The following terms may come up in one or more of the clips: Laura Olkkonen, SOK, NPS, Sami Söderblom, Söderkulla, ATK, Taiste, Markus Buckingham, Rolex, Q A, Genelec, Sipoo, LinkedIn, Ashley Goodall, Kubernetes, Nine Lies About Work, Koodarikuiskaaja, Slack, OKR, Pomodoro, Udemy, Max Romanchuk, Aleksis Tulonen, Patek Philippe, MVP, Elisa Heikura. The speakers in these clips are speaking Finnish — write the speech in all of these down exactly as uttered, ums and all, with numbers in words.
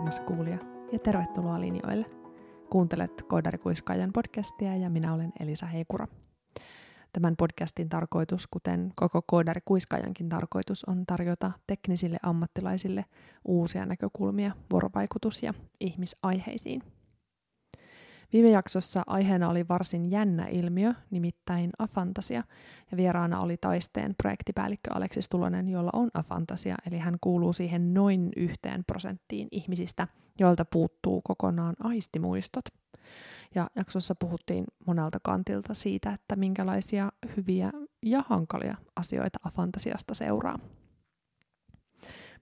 armas kuulija ja tervetuloa linjoille. Kuuntelet Koodarikuiskaajan podcastia ja minä olen Elisa Heikura. Tämän podcastin tarkoitus, kuten koko Koodarikuiskaajankin tarkoitus, on tarjota teknisille ammattilaisille uusia näkökulmia vuorovaikutus- ja ihmisaiheisiin. Viime jaksossa aiheena oli varsin jännä ilmiö, nimittäin afantasia, ja vieraana oli Taisteen projektipäällikkö Aleksis Tulonen, jolla on afantasia, eli hän kuuluu siihen noin yhteen prosenttiin ihmisistä, joilta puuttuu kokonaan aistimuistot. Ja jaksossa puhuttiin monelta kantilta siitä, että minkälaisia hyviä ja hankalia asioita afantasiasta seuraa.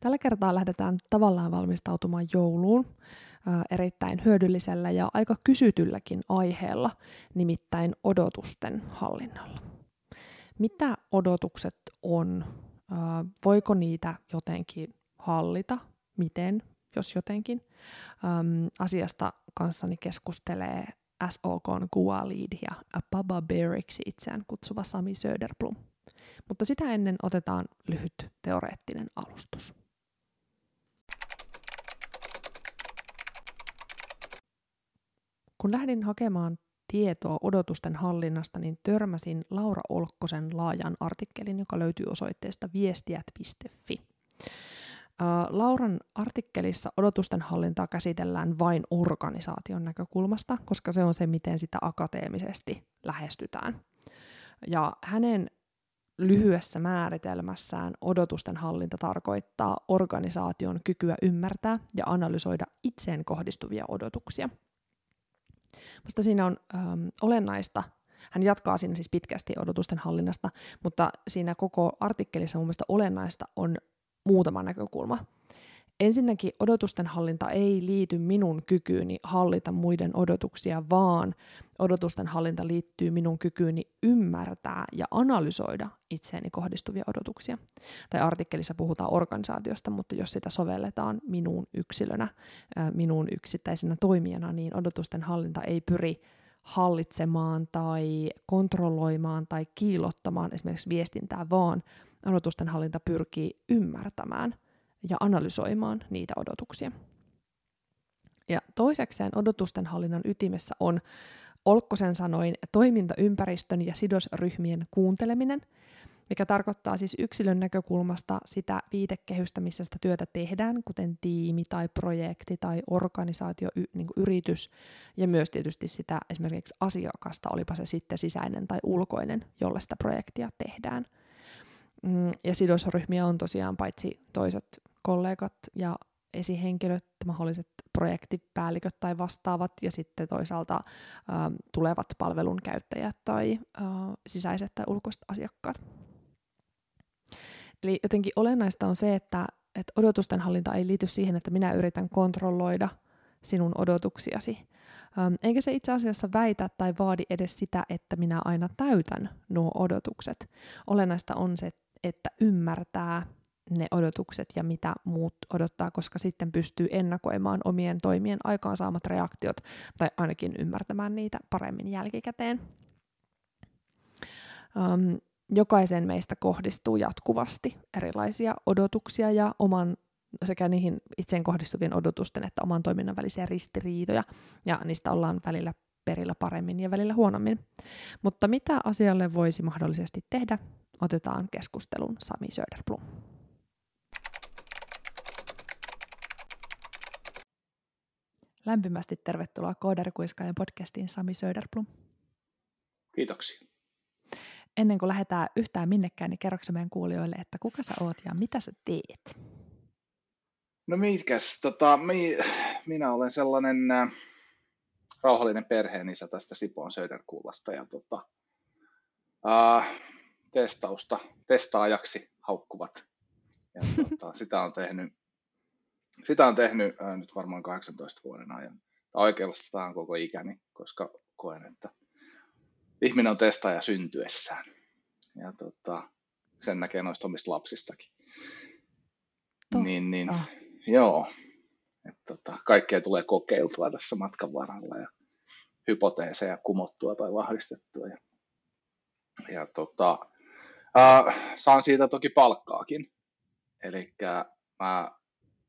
Tällä kertaa lähdetään tavallaan valmistautumaan jouluun ää, erittäin hyödyllisellä ja aika kysytylläkin aiheella, nimittäin odotusten hallinnalla. Mitä odotukset on? Ää, voiko niitä jotenkin hallita? Miten, jos jotenkin? Äm, asiasta kanssani keskustelee S O K:n Q A-lead ja Baba Beariksi itseään kutsuva Sami Söderblom. Mutta sitä ennen otetaan lyhyt teoreettinen alustus. Kun lähdin hakemaan tietoa odotusten hallinnasta, niin törmäsin Laura Olkkosen laajan artikkelin, joka löytyy osoitteesta viestijät piste fi. Lauran artikkelissa odotusten hallintaa käsitellään vain organisaation näkökulmasta, koska se on se, miten sitä akateemisesti lähestytään. Ja hänen lyhyessä määritelmässään odotusten hallinta tarkoittaa organisaation kykyä ymmärtää ja analysoida itseen kohdistuvia odotuksia. Mutta siinä on äm, olennaista, hän jatkaa siinä siis pitkästi odotusten hallinnasta, mutta siinä koko artikkelissa mun mielestä olennaista on muutama näkökulma. Ensinnäkin odotusten hallinta ei liity minun kykyyni hallita muiden odotuksia, vaan odotusten hallinta liittyy minun kykyyni ymmärtää ja analysoida itseeni kohdistuvia odotuksia. Tai artikkelissa puhutaan organisaatiosta, mutta jos sitä sovelletaan minuun yksilönä, minuun yksittäisenä toimijana, niin odotusten hallinta ei pyri hallitsemaan tai kontrolloimaan tai kiillottamaan esimerkiksi viestintää, vaan odotusten hallinta pyrkii ymmärtämään ja analysoimaan niitä odotuksia. Ja toisekseen odotusten hallinnan ytimessä on Olkkosen sanoin toimintaympäristön ja sidosryhmien kuunteleminen, mikä tarkoittaa siis yksilön näkökulmasta sitä viitekehystä, missä sitä työtä tehdään, kuten tiimi tai projekti tai organisaatio, y- niin kuin yritys, ja myös tietysti sitä esimerkiksi asiakasta, olipa se sitten sisäinen tai ulkoinen, jolle sitä projektia tehdään. Ja sidosryhmiä on tosiaan paitsi toiset kollegat ja esihenkilöt, mahdolliset projektipäälliköt tai vastaavat, ja sitten toisaalta ä, tulevat palvelun käyttäjät tai ä, sisäiset tai ulkoiset asiakkaat. Eli jotenkin olennaista on se, että, että odotusten hallinta ei liity siihen, että minä yritän kontrolloida sinun odotuksiasi. Eikä se itse asiassa väitä tai vaadi edes sitä, että minä aina täytän nuo odotukset. Olennaista on se, että ymmärtää ne odotukset ja mitä muut odottaa, koska sitten pystyy ennakoimaan omien toimien aikaansaamat reaktiot tai ainakin ymmärtämään niitä paremmin jälkikäteen. Jokaisen meistä kohdistuu jatkuvasti erilaisia odotuksia ja oman sekä niihin itseen kohdistuvien odotusten että oman toiminnan välisiä ristiriitoja, ja niistä ollaan välillä perillä paremmin ja välillä huonommin. Mutta mitä asialle voisi mahdollisesti tehdä, otetaan keskusteluun Sami Söderblom. Lämpimästi tervetuloa Koodarikuiskaajan podcastiin, Sami Söderblom. Kiitoksia. Ennen kuin lähdetään yhtään minnekään, niin kerroksä meidän kuulijoille, että kuka sä oot ja mitä sä teet? No mitkäs, tota, mi, minä olen sellainen ä, rauhallinen perheen isä tästä Sipoon Söderkullasta ja tota, ä, testausta, testaajaksi haukkuvat. Ja, tota, sitä on tehnyt, sitä on tehnyt ä, nyt varmaan kahdeksantoista vuoden ajan. Oikeastaan koko ikäni, koska koen, että ihminen on testaaja syntyessään. Ja tota, sen näkee noista omista lapsistakin. Toh. Niin, niin. Ah. Joo, että tota, kaikkea tulee kokeiltua tässä matkan varrella ja hypoteeseja kumottua tai vahvistettua. Ja, ja tota, ää, saan siitä toki palkkaakin, eli mä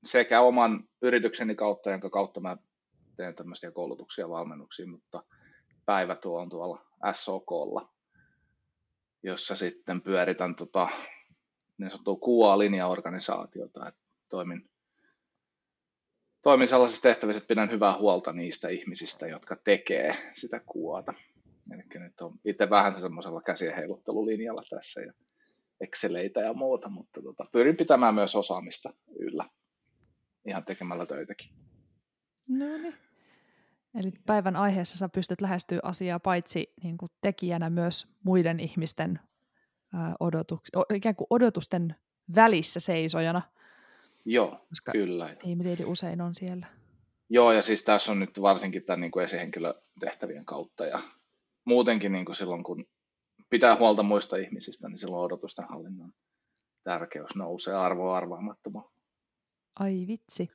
sekä oman yritykseni kautta, jonka kautta mä teen tämmöisiä koulutuksia ja valmennuksia, mutta päivätyö on tuolla S O K:lla, jossa sitten pyöritän tota, niin sanottua Q A-linjaorganisaatiota, että toimin, toimin sellaisissa tehtävissä, että pidän hyvää huolta niistä ihmisistä, jotka tekee sitä Q A:ta. Eli nyt on itse vähän semmoisella käsien heiluttelulinjalla tässä ja Exceleitä ja muuta, mutta tota, pyrin pitämään myös osaamista yllä ihan tekemällä töitäkin. No niin. Eli päivän aiheessa sä pystyt lähestyä asiaa paitsi niin kuin tekijänä myös muiden ihmisten odotuks- ikään kuin odotusten välissä seisojana. Joo, koska kyllä. Tiimileidi usein on siellä. Joo, ja siis tässä on nyt varsinkin tämän niin kuin esihenkilötehtävien kautta ja muutenkin niin kuin silloin, kun pitää huolta muista ihmisistä, niin silloin odotusten hallinnan tärkeys nousee arvoa arvaamattomaan. Ai vitsi.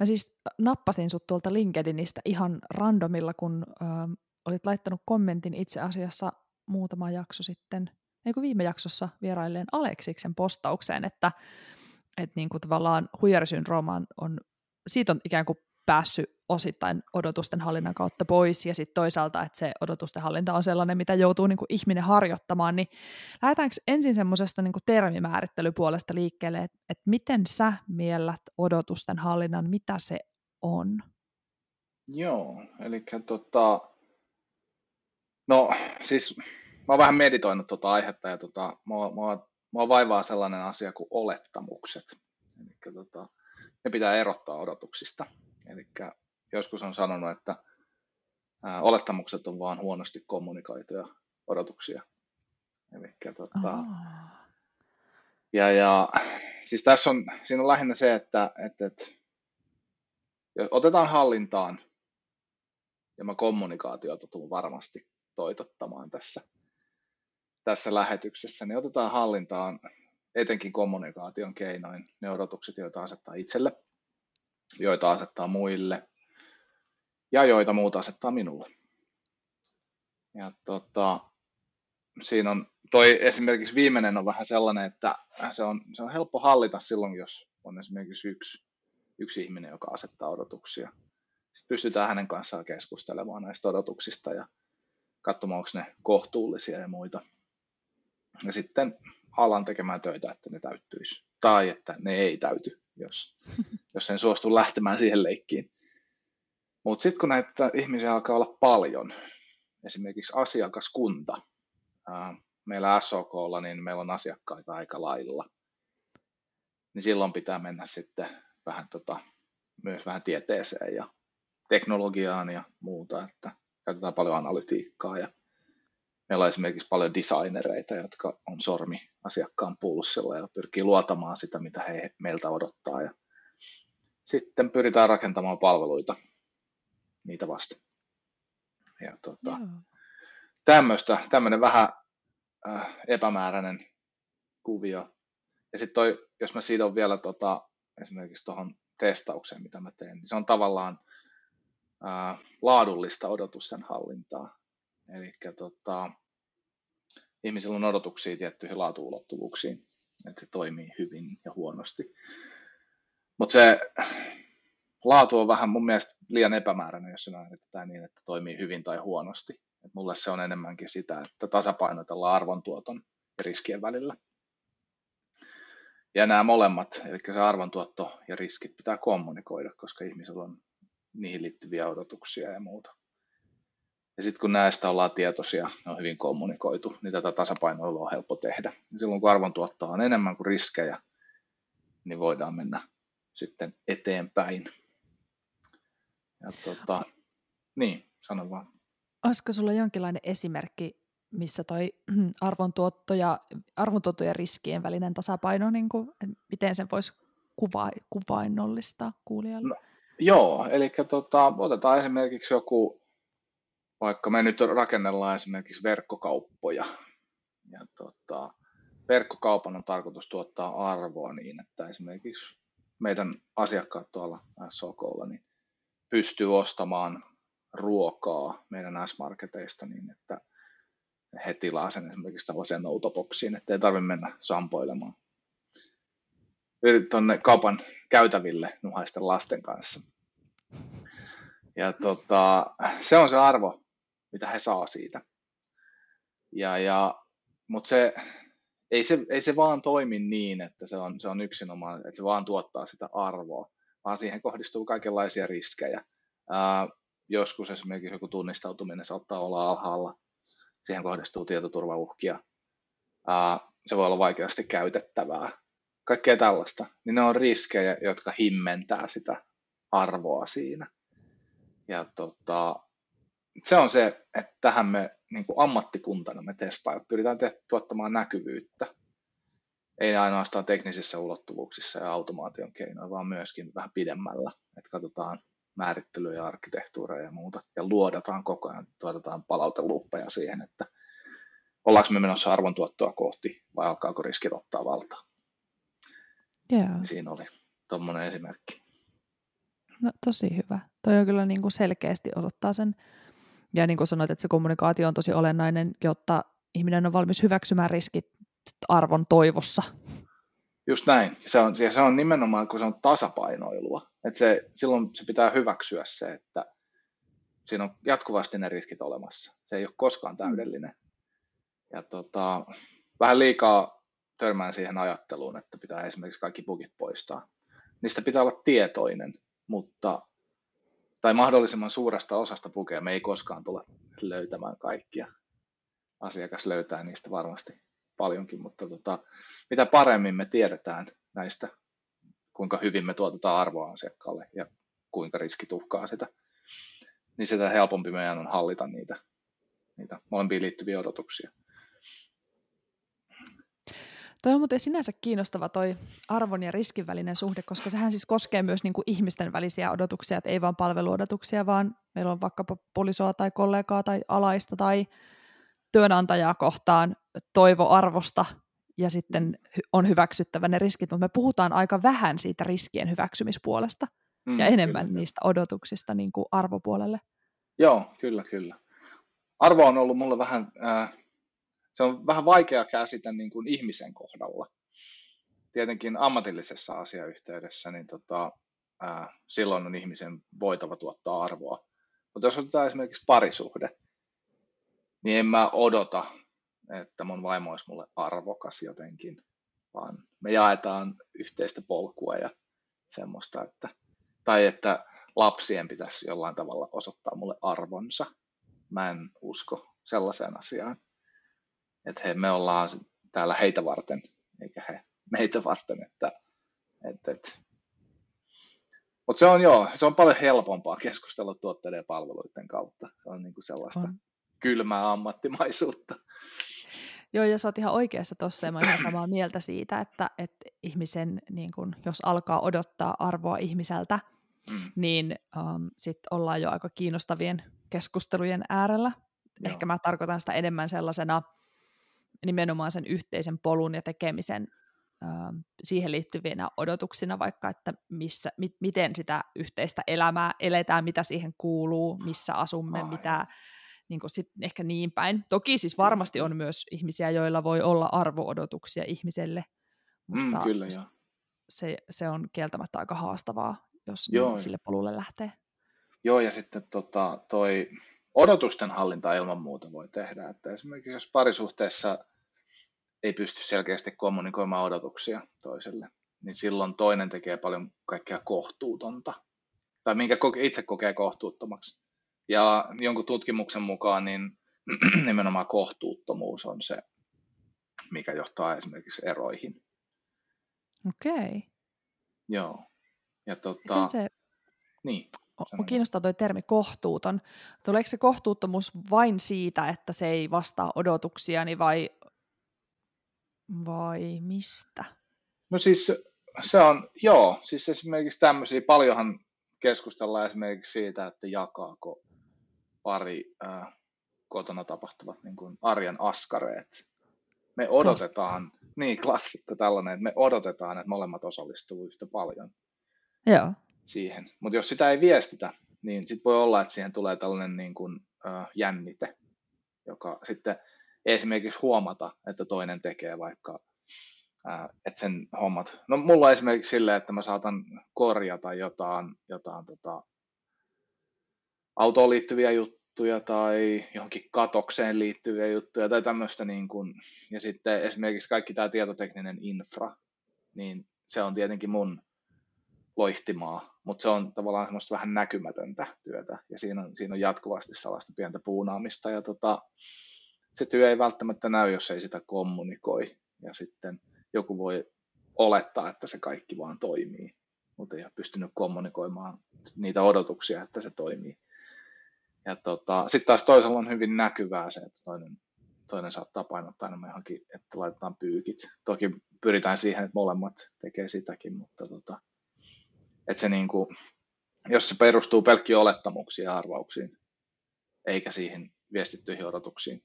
Mä siis nappasin sut tuolta LinkedInistä ihan randomilla, kun ö, olit laittanut kommentin itse asiassa muutama jakso sitten, ei kun viime jaksossa vierailleen Aleksiksen postaukseen, että et niinku tavallaan huijarisyndroomaan on, siitä on ikään kuin päässyt osittain odotusten hallinnan kautta pois, ja sitten toisaalta, että se odotusten hallinta on sellainen, mitä joutuu niinku ihminen harjoittamaan, niin lähdetäänkö ensin semmoisesta niinku termimäärittelypuolesta liikkeelle, että et miten sä miellät odotusten hallinnan, mitä se on? Joo, eli tota, no siis mä oon vähän meditoinut tota aihetta, ja tota, mua, mua, mua vaivaa sellainen asia kuin olettamukset, eli tota, ne pitää erottaa odotuksista. Elikkä joskus on sanonut, että ää, olettamukset on vaan huonosti kommunikoituja odotuksia. Elikkä, tota, ja, ja, siis tässä on, siinä on lähinnä se, että et, et, jos otetaan hallintaan, ja mä kommunikaatiota tulen varmasti toitottamaan tässä, tässä lähetyksessä, niin otetaan hallintaan etenkin kommunikaation keinoin ne odotukset, joita asettaa itselle, joita asettaa muille ja joita muuta asettaa minulle. Ja tota, siinä on, toi esimerkiksi viimeinen on vähän sellainen, että se on, se on helppo hallita silloin, jos on esimerkiksi yksi, yksi ihminen, joka asettaa odotuksia. Sitten pystytään hänen kanssaan keskustelemaan näistä odotuksista ja katsomaan, onko ne kohtuullisia ja muita. Ja sitten alan tekemään töitä, että ne täyttyisi tai että ne ei täyty, jos, jos en suostu lähtemään siihen leikkiin. Mutta sitten kun näitä ihmisiä alkaa olla paljon, esimerkiksi asiakaskunta, meillä S O K:lla, niin meillä on asiakkaita aika lailla, niin silloin pitää mennä sitten vähän tota, myös vähän tieteeseen ja teknologiaan ja muuta, että käytetään paljon analytiikkaa ja meillä on esimerkiksi paljon designereita, jotka on sormi asiakkaan pulssilla ja pyrkii luotamaan sitä, mitä he meiltä odottaa. Ja sitten pyritään rakentamaan palveluita niitä vasten. Ja tota, tämmöistä, tämmöinen vähän äh, epämääräinen kuvio. Ja sitten toi, jos mä sidon vielä tota, esimerkiksi tuohon testaukseen, mitä mä teen, niin se on tavallaan äh, laadullista odotusten hallintaa. Eli tota, ihmisillä on odotuksia tiettyihin laatuulottuvuuksiin, että se toimii hyvin ja huonosti. Mutta se laatu on vähän mun mielestä liian epämääräinen, jos se määritetään niin, että toimii hyvin tai huonosti. Et mulle se on enemmänkin sitä, että tasapainotellaan arvontuoton ja riskien välillä. Ja nämä molemmat, eli se arvontuotto ja riskit pitää kommunikoida, koska ihmisillä on niihin liittyviä odotuksia ja muuta. Ja sitten kun näistä ollaan tietoisia, ne on hyvin kommunikoitu, niin tätä tasapainoilua on helppo tehdä. Ja silloin kun arvontuottoa on enemmän kuin riskejä, niin voidaan mennä sitten eteenpäin. Ja tota, niin, sano vaan. Olisiko sulla jonkinlainen esimerkki, missä toi arvontuotto ja, arvontuotto ja riskien välinen tasapaino, niin kuin, miten sen voisi kuva, kuvainnollistaa kuulijalle? No, joo, eli tota, otetaan esimerkiksi joku... Vaikka me nyt rakennellaan esimerkiksi verkkokauppoja, ja tota, verkkokaupan on tarkoitus tuottaa arvoa niin, että esimerkiksi meidän asiakkaat tuolla S O K:lla niin pystyy ostamaan ruokaa meidän S-marketeista niin, että he tilaa sen esimerkiksi tällaiseen noutoboksiin, ettei tarvitse mennä sampoilemaan. tuonne kaupan käytäville nuhaisten lasten kanssa. Ja tota, se on se arvo, mitä he saa siitä. Ja, ja, mutta se ei, se, ei se vaan toimi niin, että se on, se on yksinomaan, että se vaan tuottaa sitä arvoa, vaan siihen kohdistuu kaikenlaisia riskejä. Ää, joskus esimerkiksi joku tunnistautuminen saattaa olla alhaalla. Siihen kohdistuu tietoturvauhkia. Ää, se voi olla vaikeasti käytettävää. Kaikkea tällaista. Niin ne on riskejä, jotka himmentää sitä arvoa siinä. Ja tota, se on se, että tähän me niin kuin ammattikuntana me testaan, että pyritään te- tuottamaan näkyvyyttä. Ei ainoastaan teknisissä ulottuvuuksissa ja automaation keinoin, vaan myöskin vähän pidemmällä. Että katsotaan määrittelyä ja arkkitehtuuria ja muuta. Ja luodataan koko ajan, tuotetaan palauteluuppeja siihen, että ollaanko me menossa arvontuottoa kohti vai alkaako riskit ottaa valtaa. Yeah. Siinä oli tuommoinen esimerkki. No tosi hyvä. Toi on kyllä niin kuin selkeästi osoittaa sen. Ja niin kuin sanoit, että se kommunikaatio on tosi olennainen, jotta ihminen on valmis hyväksymään riskit arvon toivossa. Just näin. Se on, ja se on nimenomaan, kun se on tasapainoilua. Että se, silloin se pitää hyväksyä se, että siinä on jatkuvasti ne riskit olemassa. Se ei ole koskaan täydellinen. Ja tota, vähän liikaa törmään siihen ajatteluun, että pitää esimerkiksi kaikki bugit poistaa. Niistä pitää olla tietoinen, mutta tai mahdollisimman suuresta osasta bugeja me ei koskaan tule löytämään kaikkia. Asiakas löytää niistä varmasti paljonkin, mutta tota, mitä paremmin me tiedetään näistä, kuinka hyvin me tuotetaan arvoa asiakkaalle ja kuinka riski uhkaa sitä, niin sitä helpompi meidän on hallita niitä, niitä molempiin liittyviä odotuksia. Toi on muuten sinänsä kiinnostava toi arvon ja riskin välinen suhde, koska sehän siis koskee myös niinku ihmisten välisiä odotuksia, että ei vaan palveluodotuksia, vaan meillä on vaikkapa puolisoa tai kollegaa tai alaista tai työnantajaa kohtaan toivo arvosta ja sitten on hyväksyttävä ne riskit, mutta me puhutaan aika vähän siitä riskien hyväksymispuolesta mm, ja enemmän kyllä, niistä odotuksista niinku arvopuolelle. Joo, kyllä, kyllä. Arvo on ollut mulle vähän... Äh... Se on vähän vaikea käsitä niin kuin ihmisen kohdalla. Tietenkin ammatillisessa asiayhteydessä, niin tota, ää, silloin on ihmisen voitava tuottaa arvoa. Mutta jos otetaan esimerkiksi parisuhde, niin en mä odota, että mun vaimo olisi mulle arvokas jotenkin, vaan me jaetaan yhteistä polkua ja semmoista, että, tai että lapsien pitäisi jollain tavalla osoittaa mulle arvonsa. Mä en usko sellaiseen asiaan. Että hei, me ollaan täällä heitä varten, eikä he meitä varten. Että, et, et. Mutta se on joo, se on paljon helpompaa keskustella tuotteiden ja palveluiden kautta. Se on niinku sellaista on. Kylmää ammattimaisuutta. Joo, ja sä oot ihan oikeassa tossa, ja mä oon ihan samaa mieltä siitä, että et ihmisen, niin kun, jos alkaa odottaa arvoa ihmiseltä, mm. niin um, sit ollaan jo aika kiinnostavien keskustelujen äärellä. Joo. Ehkä mä tarkoitan sitä enemmän sellaisena, nimenomaan sen yhteisen polun ja tekemisen ö, siihen liittyvinä odotuksina vaikka, että missä, mi, miten sitä yhteistä elämää eletään, mitä siihen kuuluu, missä asumme, Ai. mitä, niin kuin sit, ehkä niin päin. Toki siis varmasti on myös ihmisiä, joilla voi olla arvo-odotuksia ihmiselle, mutta mm, kyllä, se, se on kieltämättä aika haastavaa, jos niin sille polulle lähtee. Joo, ja sitten tota, toi... Odotusten hallintaa ilman muuta voi tehdä, että esimerkiksi jos parisuhteessa ei pysty selkeästi kommunikoimaan odotuksia toiselle, niin silloin toinen tekee paljon kaikkea kohtuutonta, tai minkä itse kokee kohtuuttomaksi. Ja jonkun tutkimuksen mukaan niin nimenomaan kohtuuttomuus on se, mikä johtaa esimerkiksi eroihin. Okei. Joo. Ja tota... Se... Niin. Minua kiinnostaa tuo termi kohtuuton. Tuleeko se kohtuuttomuus vain siitä, että se ei vastaa odotuksiani vai, vai mistä? No siis se on, joo, siis esimerkiksi tämmöisiä, paljonhan keskustellaan esimerkiksi siitä, että jakaako pari äh, kotona tapahtuvat niin kuin arjen askareet. Me odotetaan, Klassikko. niin klassikko tällainen, että me odotetaan, että molemmat osallistuu yhtä paljon. Joo. Siihen. Mutta jos sitä ei viestitä, niin sitten voi olla, että siihen tulee tällainen niin kuin, äh, jännite, joka sitten esimerkiksi huomata, että toinen tekee vaikka että sen hommat, no mulla esimerkiksi silleen, että mä saatan korjata jotain, jotain tota, autoon liittyviä juttuja tai johonkin katokseen liittyviä juttuja tai tämmöistä niin kuin, ja sitten esimerkiksi kaikki tämä tietotekninen infra, niin se on tietenkin mun loihtimaa, mutta se on tavallaan semmoista vähän näkymätöntä työtä ja siinä on, siinä on jatkuvasti sellaista pientä puunaamista ja tota, se työ ei välttämättä näy, jos ei sitä kommunikoi ja sitten joku voi olettaa, että se kaikki vaan toimii, mutta ei ole pystynyt kommunikoimaan niitä odotuksia, että se toimii. Ja tota, sitten taas toisella on hyvin näkyvää se, että toinen, toinen saattaa painottaa enemmän johonkin, että laitetaan pyykit. Toki pyritään siihen, että molemmat tekee sitäkin, mutta tota, että se niinku, jos se perustuu pelkkiin olettamuksiin ja arvauksiin, eikä siihen viestittyihin odotuksiin,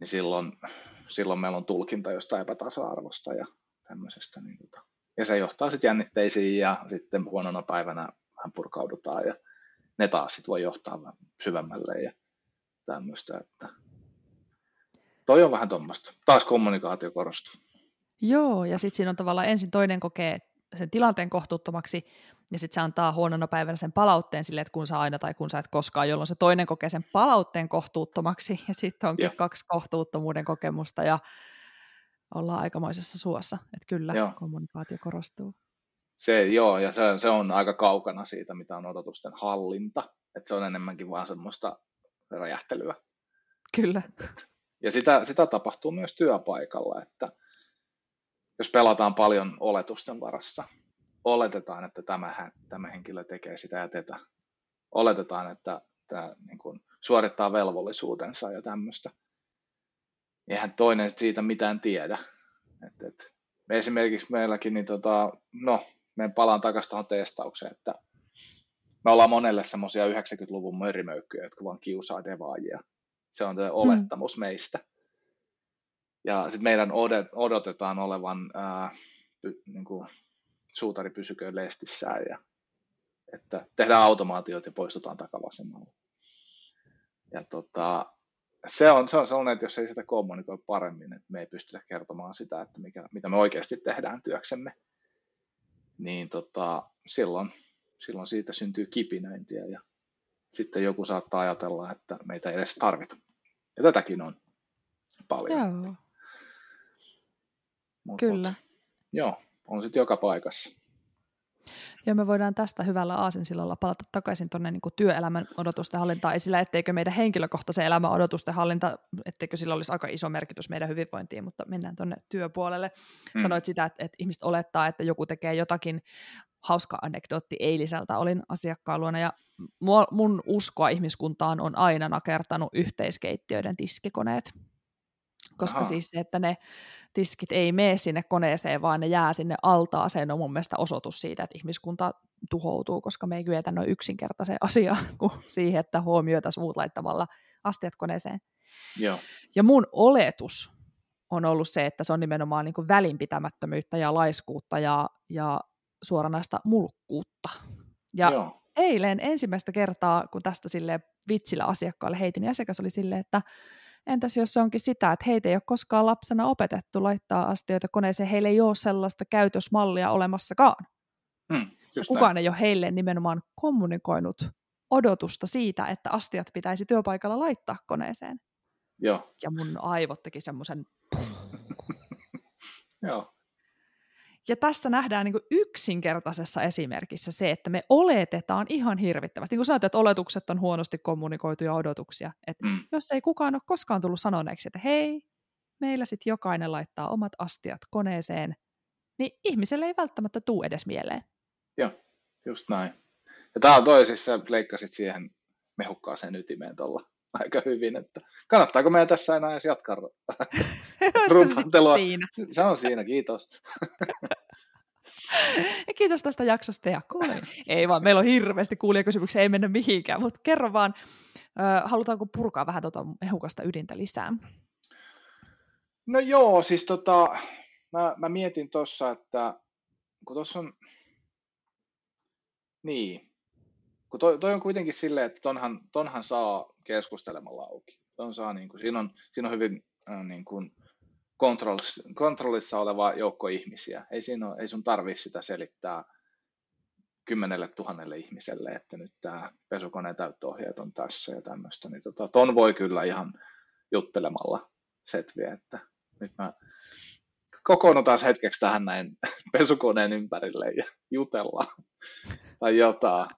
niin silloin... Silloin meillä on tulkinta jostain epätasa-arvosta ja tämmöisestä. Ja se johtaa sitten jännitteisiin ja sitten huonona päivänä vähän purkaudutaan ja ne taas sitten voi johtaa vähän syvemmälle ja tämmöistä. Että toi on vähän tuommoista. Taas kommunikaatio korostuu. Joo, ja sitten siinä on tavallaan ensin toinen kokee sen tilanteen kohtuuttomaksi ja sitten se antaa huonona päivänä sen palautteen silleen, että kun sä aina tai kun sä et koskaan, jolloin se toinen kokee sen palautteen kohtuuttomaksi ja sitten onkin ja. kaksi kohtuuttomuuden kokemusta ja ollaan aikamoisessa suossa, että kyllä joo. Kommunikaatio korostuu. Se, joo, ja se, se on aika kaukana siitä, mitä on odotusten hallinta, että se on enemmänkin vaan semmoista räjähtelyä. Kyllä. Ja sitä, sitä tapahtuu myös työpaikalla, että jos pelataan paljon oletusten varassa, oletetaan, että tämä, tämä henkilö tekee sitä ja tätä. Oletetaan, että tämä niin kuin, suorittaa velvollisuutensa ja tämmöistä. Eihän toinen siitä mitään tiedä. Et, et, me esimerkiksi meilläkin, niin tota, no, me palaan takaisin tuohon testaukseen, että me ollaan monelle semmoisia yhdeksänkymmentäluvun mörimöykkyjä, jotka vaan kiusaa devaajia. Se on tuo olettamus hmm. meistä. Ja sitten meidän odotetaan olevan ää, py, niin kuin, suutari pysyköön lestissään ja että tehdään automaatiot ja poistutaan takavasemmalla. Ja tota, se on, se on sellainen, että jos ei sitä kommunikoi paremmin, että me ei pystytä kertomaan sitä, että mikä, mitä me oikeasti tehdään työksemme, niin tota, silloin, silloin siitä syntyy kipinöintiä ja sitten joku saattaa ajatella, että meitä ei edes tarvita. Ja tätäkin on paljon. Joo. Mut, Kyllä. Mut, joo, on sitten joka paikassa. Ja me voidaan tästä hyvällä aasinsillalla palata takaisin tuonne niin työelämän odotusten hallintaan, ei sillä, etteikö meidän henkilökohtaisen elämän odotusten hallinta, etteikö sillä olisi aika iso merkitys meidän hyvinvointiin, mutta mennään tuonne työpuolelle. Mm. Sanoit sitä, että, että ihmiset olettaa, että joku tekee jotakin. Hauska anekdootti eiliseltä, olin asiakkaan luona ja mun uskoa ihmiskuntaan on aina nakertanut yhteiskeittiöiden tiskikoneet. Koska Aha. siis se, että ne tiskit ei mene sinne koneeseen, vaan ne jää sinne altaaseen, on mun mielestä osoitus siitä, että ihmiskunta tuhoutuu, koska me ei kyetä noin yksinkertaiseen asiaan kuin siihen, että huomioitaisiin muut laittamalla astiat koneeseen. Joo. Ja mun oletus on ollut se, että se on nimenomaan niin kuin välinpitämättömyyttä ja laiskuutta ja, ja suoranaista mulkkuutta. Ja Joo. eilen ensimmäistä kertaa, kun tästä silleen vitsillä asiakkaalle heitin, niin asiakas oli silleen, että entäs jos se onkin sitä, että heitä ei ole koskaan lapsena opetettu laittaa astioita koneeseen, heillä ei ole sellaista käytösmallia olemassakaan. Hmm, Kukaan näin. Ei ole heille nimenomaan kommunikoinut odotusta siitä, että astiat pitäisi työpaikalla laittaa koneeseen. Joo. Ja mun aivot teki semmoisen... Joo. Ja tässä nähdään niin kuin yksinkertaisessa esimerkissä se, että me oletetaan ihan hirvittävästi. Niin kuin sanoit, että oletukset on huonosti kommunikoituja odotuksia. Että mm. jos ei kukaan ole koskaan tullut sanoneeksi, että hei, meillä sitten jokainen laittaa omat astiat koneeseen, niin ihmiselle ei välttämättä tule edes mieleen. Joo, just näin. Ja tämä on toi, siis sä leikkasit siihen mehukkaaseen ytimeen tuolla aika hyvin, että kannattaako meidän tässä enää edes jatkaa rumpantelua? Se on siinä, kiitos. Ja kiitos tästä jaksosta ja kuule. Ei vaan, meillä on hirveästi kuulijakysymyksiä, ei mennä mihinkään, mutta kerro vaan, halutaanko purkaa vähän tuota mehukasta ydintä lisää? No joo, siis tota, mä, mä mietin tuossa, että kun tuossa on, niin, kun toi, toi on kuitenkin silleen, että tonhan, tonhan saa keskustelemalla auki. Ton saa, niin kuin, siinä, on, siinä on hyvin äh, niin kuin, kontrollissa oleva joukko ihmisiä. Ei, siinä ole, ei sun tarvitse sitä selittää kymmenelle tuhannelle ihmiselle, että nyt tämä pesukoneen täyttöohjeet on tässä ja tämmöistä. Niin tota, ton voi kyllä ihan juttelemalla setviä, että nyt mä kokoonnutaan hetkeksi tähän näin pesukoneen ympärille ja jutellaan tai jotain.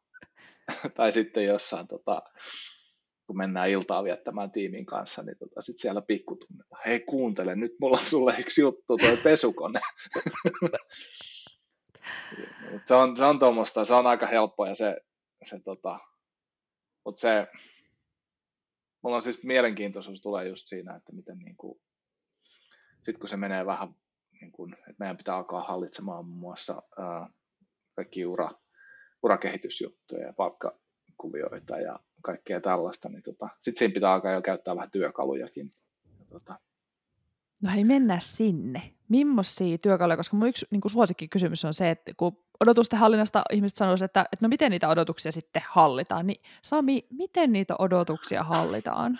Tai sitten jossain, tota, kun mennään iltaa viettämään tiimin kanssa, niin tota, sitten siellä pikkutunnetta. Hei, kuuntele, nyt mulla on sulle yksi juttu, toi pesukone. se on, se on tuommoista, se on aika helppoa ja se, se tota, mutta se, mulla on siis mielenkiintoisuus tulee just siinä, että miten niinku, sit kun se menee vähän, niinku, että meidän pitää alkaa hallitsemaan muun muassa ää, kaikki ura, urakehitysjuttuja ja palkkakuvioita ja kaikkea tällaista, niin tota, sitten siinä pitää alkaa jo käyttää vähän työkalujakin. Ja tota. No hei, mennään sinne. Mimmoisia työkaluja, koska mun yksi niin suosikkikysymys on se, että kun odotusten hallinnasta ihmiset sanoisivat, että, että no miten niitä odotuksia sitten hallitaan, niin Sami, miten niitä odotuksia hallitaan?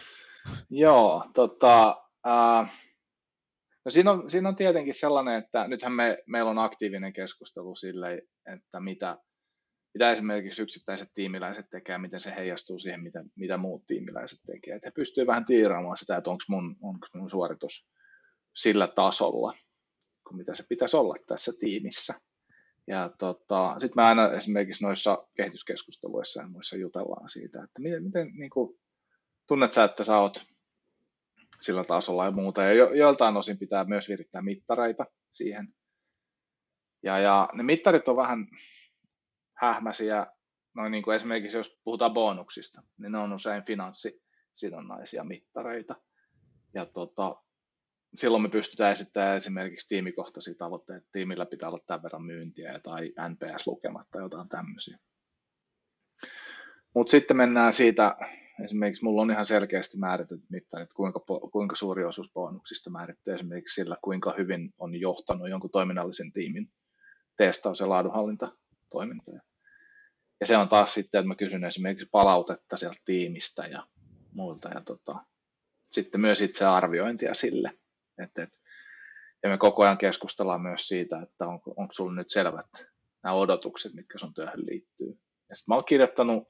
Joo, tota, äh, no siinä on, siinä on tietenkin sellainen, että nythän me, meillä on aktiivinen keskustelu sille, että mitä Mitä esimerkiksi yksittäiset tiimiläiset tekee, miten se heijastuu siihen, mitä, mitä muut tiimiläiset tekee. Että he pystyvät vähän tiiraamaan sitä, että onko mun, onko mun suoritus sillä tasolla, kuin mitä se pitäisi olla tässä tiimissä. Ja tota, sitten me aina esimerkiksi noissa kehityskeskusteluissa ja muissa jutellaan siitä, että miten, miten niin kuin, tunnet sä, että sä oot sillä tasolla ja muuta. Ja jo, joiltain osin pitää myös virittää mittareita siihen. Ja, ja ne mittarit on vähän hähmäisiä, no niin kuin esimerkiksi jos puhutaan bonuksista, niin ne on usein finanssisidonnaisia mittareita. Ja tota, silloin me pystytään esittämään esimerkiksi tiimikohtaisia tavoitteita, että tiimillä pitää olla tämän verran myyntiä tai N P S-lukemat tai jotain tämmöisiä. Mutta sitten mennään siitä, esimerkiksi mulla on ihan selkeästi määritetyt mittarit, kuinka, kuinka suuri osuus bonuksista määrittyy esimerkiksi sillä, kuinka hyvin on johtanut jonkun toiminnallisen tiimin testaus- ja laadunhallinta. Toimintoja. Ja se on taas sitten, että mä kysyn esimerkiksi palautetta sieltä tiimistä ja muilta ja tota, sitten myös itse arviointia sille. Et, et, ja me koko ajan keskustellaan myös siitä, että on, onko sulla nyt selvät nämä odotukset, mitkä sun työhön liittyy. Ja sitten mä oon kirjoittanut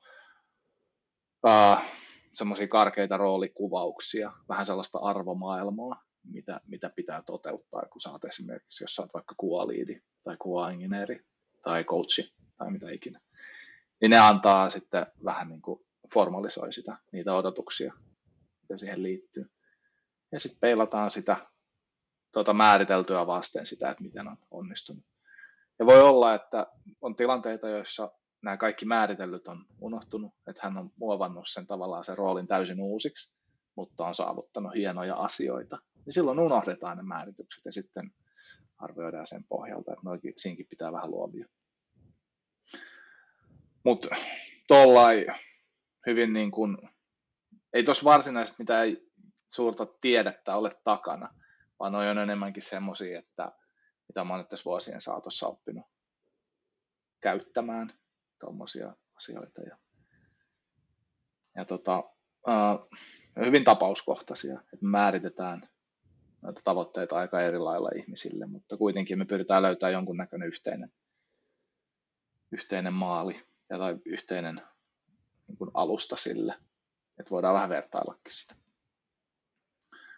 äh, semmoisia karkeita roolikuvauksia, vähän sellaista arvomaailmaa, mitä, mitä pitää toteuttaa, kun sä oot esimerkiksi, jos sä oot vaikka Q A-liidi tai Q A-ingineeri tai coachi tai mitä ikinä, niin ne antaa sitten vähän niin kuin formalisoi sitä, niitä odotuksia, mitä siihen liittyy. Ja sitten peilataan sitä tuota määriteltyä vasten sitä, että miten on onnistunut. Ja voi olla, että on tilanteita, joissa nämä kaikki määritellyt on unohtunut, että hän on muovannut sen tavallaan sen roolin täysin uusiksi, mutta on saavuttanut hienoja asioita. Niin silloin unohdetaan ne määritykset ja sitten arvioidaan sen pohjalta, että noikin, siinkin pitää vähän luovia. Mutta tollai hyvin niin kuin, ei tuossa varsinaisesti mitään suurta tiedettä ole takana, vaan noi on enemmänkin semmoisia, että mitä mä oon tässä vuosien saatossa oppinut käyttämään tuommoisia asioita. Ja, ja tota, äh, hyvin tapauskohtaisia, että määritetään noita tavoitteita aika eri lailla ihmisille, mutta kuitenkin me pyritään löytämään jonkunnäköinen yhteinen, yhteinen maali tai yhteinen niin kuin alusta sille, että voidaan vähän vertaillakin sitä.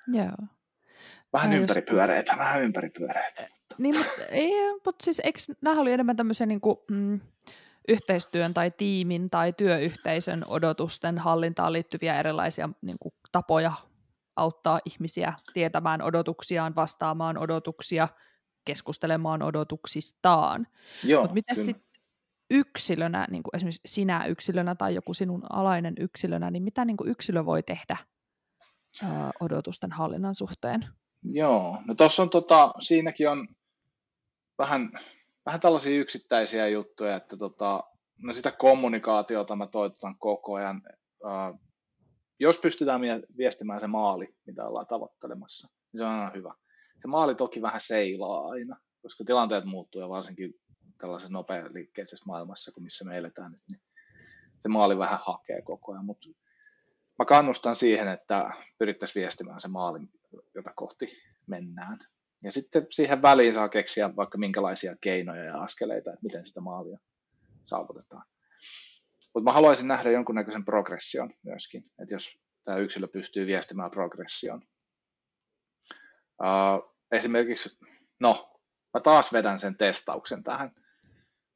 Joo. Vähän no ympäripyöreitä, just... vähän ympäripyöreitä. Niin, mutta, ei, mutta siis eikö, nämä oli enemmän tämmöisiä niin kuin, mm, yhteistyön tai tiimin tai työyhteisön odotusten hallintaan liittyviä erilaisia niin kuin, tapoja auttaa ihmisiä tietämään odotuksiaan, vastaamaan odotuksia, keskustelemaan odotuksistaan. Mutta miten sitten yksilönä, niin kuin esimerkiksi sinä yksilönä tai joku sinun alainen yksilönä, niin mitä niin kuin yksilö voi tehdä ö, odotusten hallinnan suhteen? Joo, no tuossa on tota, siinäkin on vähän, vähän tällaisia yksittäisiä juttuja, että tota, no sitä kommunikaatiota mä toitotan koko ajan. Ö, Jos pystytään viestimään se maali, mitä ollaan tavoittelemassa, niin se on aina hyvä. Se maali toki vähän seilaa aina, koska tilanteet muuttuu ja varsinkin tällaisessa nopealiikkeisessä maailmassa, kun missä me eletään nyt, niin se maali vähän hakee koko ajan. Mutta mä kannustan siihen, että pyrittäisiin viestimään se maali, jota kohti mennään. Ja sitten siihen väliin saa keksiä vaikka minkälaisia keinoja ja askeleita, että miten sitä maalia saavutetaan. Mutta mä haluaisin nähdä jonkunnäköisen progression myöskin, että jos tämä yksilö pystyy viestimään progression. Uh, esimerkiksi, no, mä taas vedän sen testauksen tähän,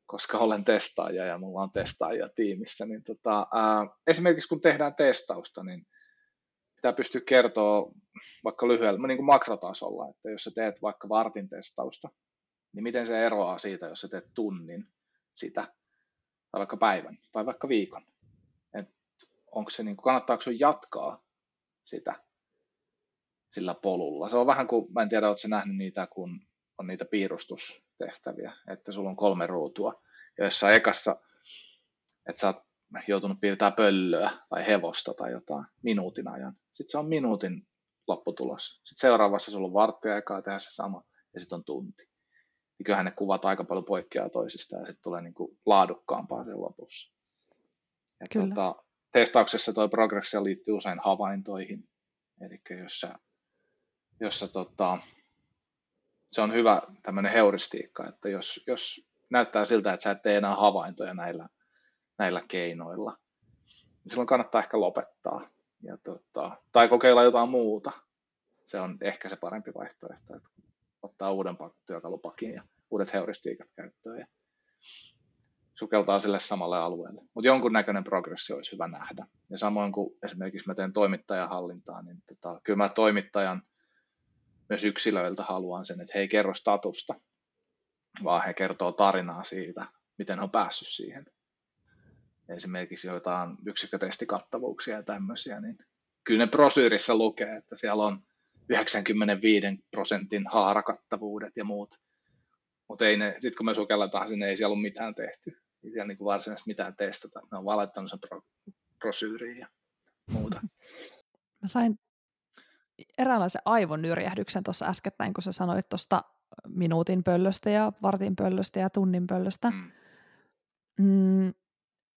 koska olen testaaja ja mulla on testaajia tiimissä. Niin tota, uh, esimerkiksi kun tehdään testausta, niin pitää pystyä kertoa vaikka lyhyellä, niin kuin makrotasolla, että jos sä teet vaikka vartin testausta, niin miten se eroaa siitä, jos sä teet tunnin sitä, tai vaikka päivän, tai vaikka viikon. Et onko se, niin kuin, kannattaako sun jatkaa sitä sillä polulla? Se on vähän kuin, mä en tiedä, ootko sä nähnyt niitä, kun on niitä piirustustehtäviä, että sulla on kolme ruutua, joissa ekassa, että sä oot joutunut piirtämään pöllöä tai hevosta tai jotain minuutin ajan. Sitten se on minuutin lopputulos. Sitten seuraavassa sulla on varttia aikaa tehdä se sama, ja sitten on tunti. Ja kyllähän ne kuvat aika paljon poikkeaa toisistaan, ja sitten tulee niin kuin laadukkaampaa sen lopussa. Ja tuota, testauksessa tuo progressio liittyy usein havaintoihin. Eli jos sä, jos sä tota, se on hyvä tämmöinen heuristiikka, että jos, jos näyttää siltä, että sä et tee enää havaintoja näillä, näillä keinoilla, niin silloin kannattaa ehkä lopettaa. Ja tota, tai kokeilla jotain muuta. Se on ehkä se parempi vaihtoehto, että ottaa uuden työkalupakin ja uudet heuristiikat käyttöön ja sukeltaa sille samalle alueelle. Mutta jonkunnäköinen progressio olisi hyvä nähdä. Ja samoin kuin esimerkiksi mä teen toimittajahallintaa, niin tota, kyllä mä toimittajan myös yksilöiltä haluan sen, että he ei kerro statusta, vaan he kertoo tarinaa siitä, miten he on päässyt siihen. Esimerkiksi joitain yksikkötestikattavuuksia ja tämmöisiä, niin kyllä ne brosyyrissä lukee, että siellä on yhdeksänkymmentäviisi prosentin haarakattavuudet ja muut, mutta sitten kun me sukelletaan sinne, ei siellä ole mitään tehty, ei siellä niin kuin varsinaisesti mitään testata, ne on vaan laittanut sen brosyyriin ja muuta. Mä sain eräänlaisen aivonyrjähdyksen tuossa äskettäin, kun sä sanoit tuosta minuutin pöllöstä ja vartin pöllöstä ja tunnin pöllöstä. Mm. Mm.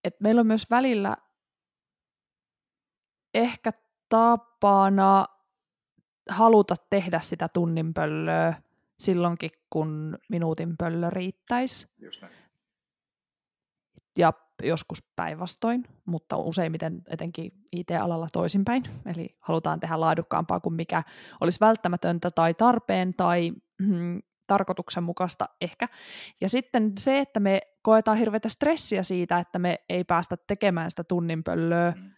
Et meillä on myös välillä ehkä tapana haluta tehdä sitä tunnin pöllöä silloinkin, kun minuutin pöllö riittäisi. Ja joskus päinvastoin, mutta useimmiten etenkin I T-alalla toisinpäin. Eli halutaan tehdä laadukkaampaa kuin mikä olisi välttämätöntä tai tarpeen tai mm, tarkoituksenmukaista ehkä. Ja sitten se, että me koetaan hirveätä stressiä siitä, että me ei päästä tekemään sitä tunninpöllöä, mm.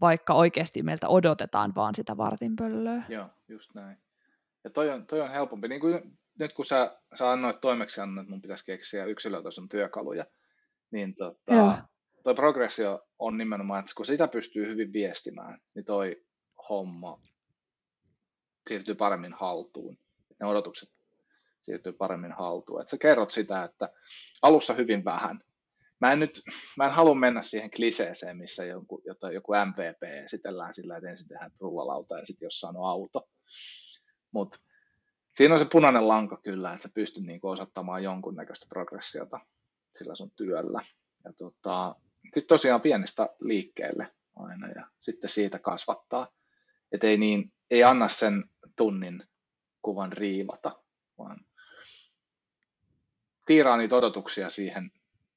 vaikka oikeasti meiltä odotetaan vaan sitä vartinpöllöä. Joo, just näin. Ja toi on, toi on helpompi. Niin kuin nyt kun sä, sä annoit toimeksiannon, että mun pitäisi keksiä yksilötason työkaluja, niin tota, toi progressio on nimenomaan, että kun sitä pystyy hyvin viestimään, niin toi homma siirtyy paremmin haltuun. Ne odotukset siirtyy paremmin haltuun. Et sä kerrot sitä, että alussa hyvin vähän. Mä en, nyt, mä en halua mennä siihen kliseeseen, missä joku, joku M V P esitellään sillä, että ensin tehdään rullalauta ja sitten jossain on auto. Mut siinä on se punainen lanka kyllä, että sä pystyt niinku osoittamaan jonkunnäköistä progressiota sillä sun työllä. Ja tota, sitten tosiaan pienestä liikkeelle aina ja sitten siitä kasvattaa. Et ei, niin, ei anna sen tunnin kuvan riivata, vaan tiiraa niitä odotuksia siihen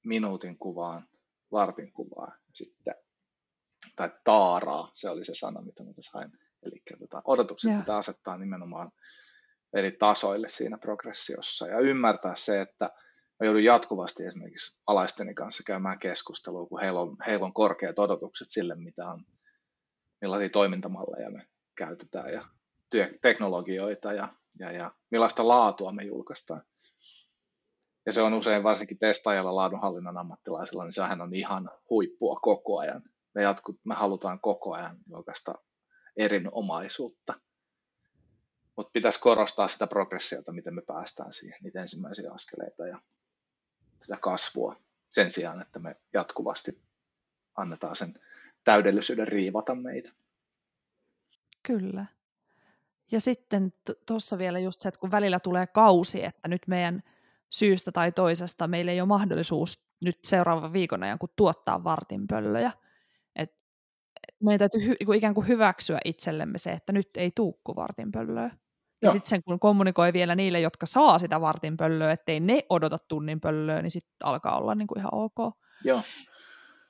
minuutin kuvaan, vartin kuvaan, sitten, tai taaraa, se oli se sana, mitä mä sain. Eli tota, odotukset pitää asettaa nimenomaan eri tasoille siinä progressiossa ja ymmärtää se, että mä joudun jatkuvasti esimerkiksi alaisteni kanssa käymään keskustelua, kun heillä on, heillä on korkeat odotukset sille, mitä on, millaisia toimintamalleja me käytetään ja työ, teknologioita ja Ja, ja millaista laatua me julkaistaan. Ja se on usein varsinkin testaajalla, laadunhallinnan ammattilaisilla, niin sehän on ihan huippua koko ajan. Me, jatku, me halutaan koko ajan julkaista erinomaisuutta. Mutta pitäisi korostaa sitä progressiota, miten me päästään siihen, niitä ensimmäisiä askeleita ja sitä kasvua. Sen sijaan, että me jatkuvasti annetaan sen täydellisyyden riivata meitä. Kyllä. Ja sitten tuossa vielä just se, että kun välillä tulee kausi, että nyt meidän syystä tai toisesta meillä ei ole mahdollisuus nyt seuraavan viikon ajan, kun tuottaa vartinpöllöjä. Et meidän täytyy hy- ikään kuin hyväksyä itsellemme se, että nyt ei tuukku vartinpöllöä. Ja sitten sen kun kommunikoi vielä niille, jotka saa sitä vartin pöllöä, ettei ne odota tunnin pöllöä, niin sitten alkaa olla niinku ihan ok. Joo.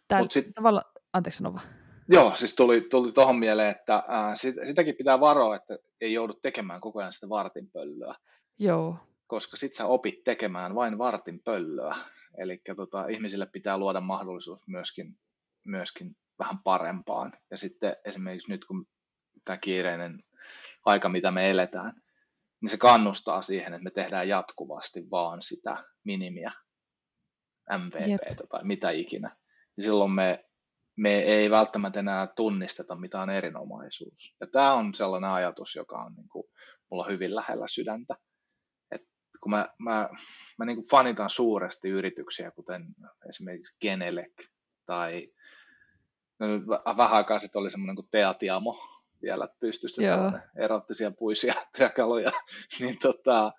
Täällä sit... tavalla, anteeksi sanova. Joo, siis tuli, tuli tuohon mieleen, että ää, sit, sitäkin pitää varoa, että ei joudu tekemään koko ajan sitä vartin pöllöä. Joo. Koska sit sä opit tekemään vain vartin pöllöä. Eli tota, ihmisille pitää luoda mahdollisuus myöskin, myöskin vähän parempaan. Ja sitten esimerkiksi nyt, kun tämä kiireinen aika, mitä me eletään, niin se kannustaa siihen, että me tehdään jatkuvasti vaan sitä minimiä, M V P:tä tai mitä ikinä. Ja silloin me, me ei välttämättä enää tunnisteta, mitä on erinomaisuus. Ja tämä on sellainen ajatus, joka on niin kuin mulla hyvin lähellä sydäntä. Et kun mä, mä, mä niin kuin fanitan suuresti yrityksiä, kuten esimerkiksi Genelec tai no, vähän aikaa sitten oli semmoinen kuin Teatiamo, vielä pystyssä erottisia puisia työkaluja. niin tota,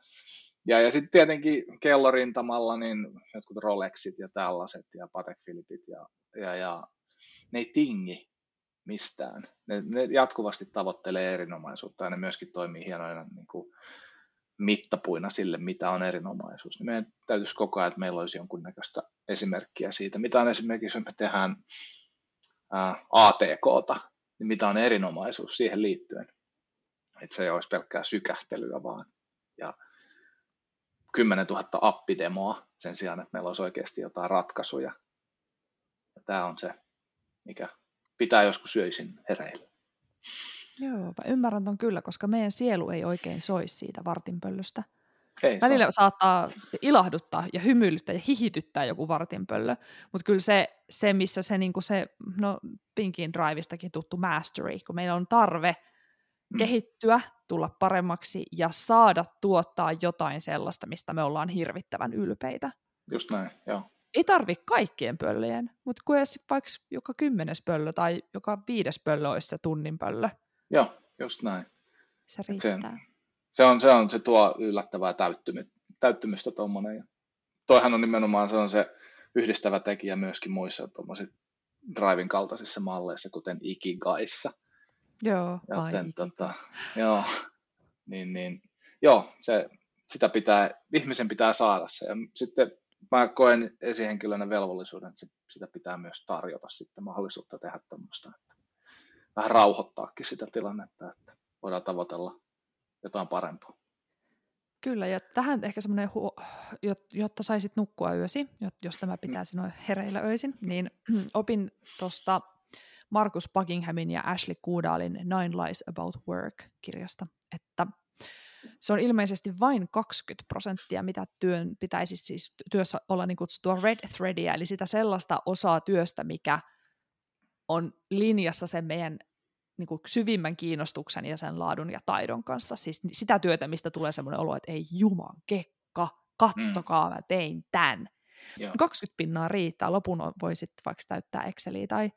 ja ja sitten tietenkin kellorintamalla niin jotkut Rolexit ja tällaiset ja Patek Philippeit ja, ja, ja ne ei tingi mistään. Ne, ne jatkuvasti tavoittelee erinomaisuutta ja ne myöskin toimii hienoina niin kuin mittapuina sille, mitä on erinomaisuus. Meidän täytyisi koko ajan, että meillä olisi jonkunnäköistä esimerkkiä siitä, mitä on esimerkiksi, jos me tehdään ää, A T K:ta. Niin mitä on erinomaisuus siihen liittyen, että se ei olisi pelkkää sykähtelyä vaan ja kymmenentuhatta appidemoa sen sijaan, että meillä olisi oikeasti jotain ratkaisuja. Ja tämä on se, mikä pitää joskus yöisin hereillä. Joo, ymmärrän ton kyllä, koska meidän sielu ei oikein soisi siitä vartinpöllöstä. Ei, välillä on. Saattaa ilahduttaa ja hymyilyttää ja hihityttää joku vartinpöllö, mutta kyllä se, se missä se, niin kuin se no, Pinkin Drivistakin tuttu mastery, kun meillä on tarve mm. kehittyä, tulla paremmaksi ja saada tuottaa jotain sellaista, mistä me ollaan hirvittävän ylpeitä. Just näin, joo. Ei tarvitse kaikkien pöllöjen, mutta kun vaikka joka kymmenes pöllö tai joka viides pöllö olisi se tunnin pöllö. Joo, just näin. Se riittää. Sen... Se on, se on, se tuo yllättävää täyttymy- täyttymystä tuommoinen. Ja toihan on nimenomaan se, on se yhdistävä tekijä myöskin muissa tuommoisissa drivin kaltaisissa malleissa, kuten ikigaissa. Joo, joten, tota, joo, niin, niin, joo se, sitä pitää, ihmisen pitää saada se. Ja sitten mä koen esihenkilönä velvollisuuden, että sitä pitää myös tarjota sitten mahdollisuutta tehdä tuommoista. Vähän rauhoittaakin sitä tilannetta, että voidaan tavoitella jotain parempaa. Kyllä, ja tähän ehkä semmoinen, jotta saisit nukkua yösi, jos tämä pitää sinua hereillä öisin, niin opin tuosta Markus Buckinghamin ja Ashley Goodallin Nine Lies About Work-kirjasta, että se on ilmeisesti vain kaksikymmentä prosenttia, mitä työn pitäisi siis työssä olla niin kutsuttua red threadia, eli sitä sellaista osaa työstä, mikä on linjassa sen meidän niin kuin syvimmän kiinnostuksen ja sen laadun ja taidon kanssa. Siis sitä työtä, mistä tulee semmoinen olo, että ei juman kekka, kattokaa, mm. mä tein tämän. Joo. kaksikymmentä pinnaa riittää. Lopun voi sitten vaikka täyttää Exceliä tai,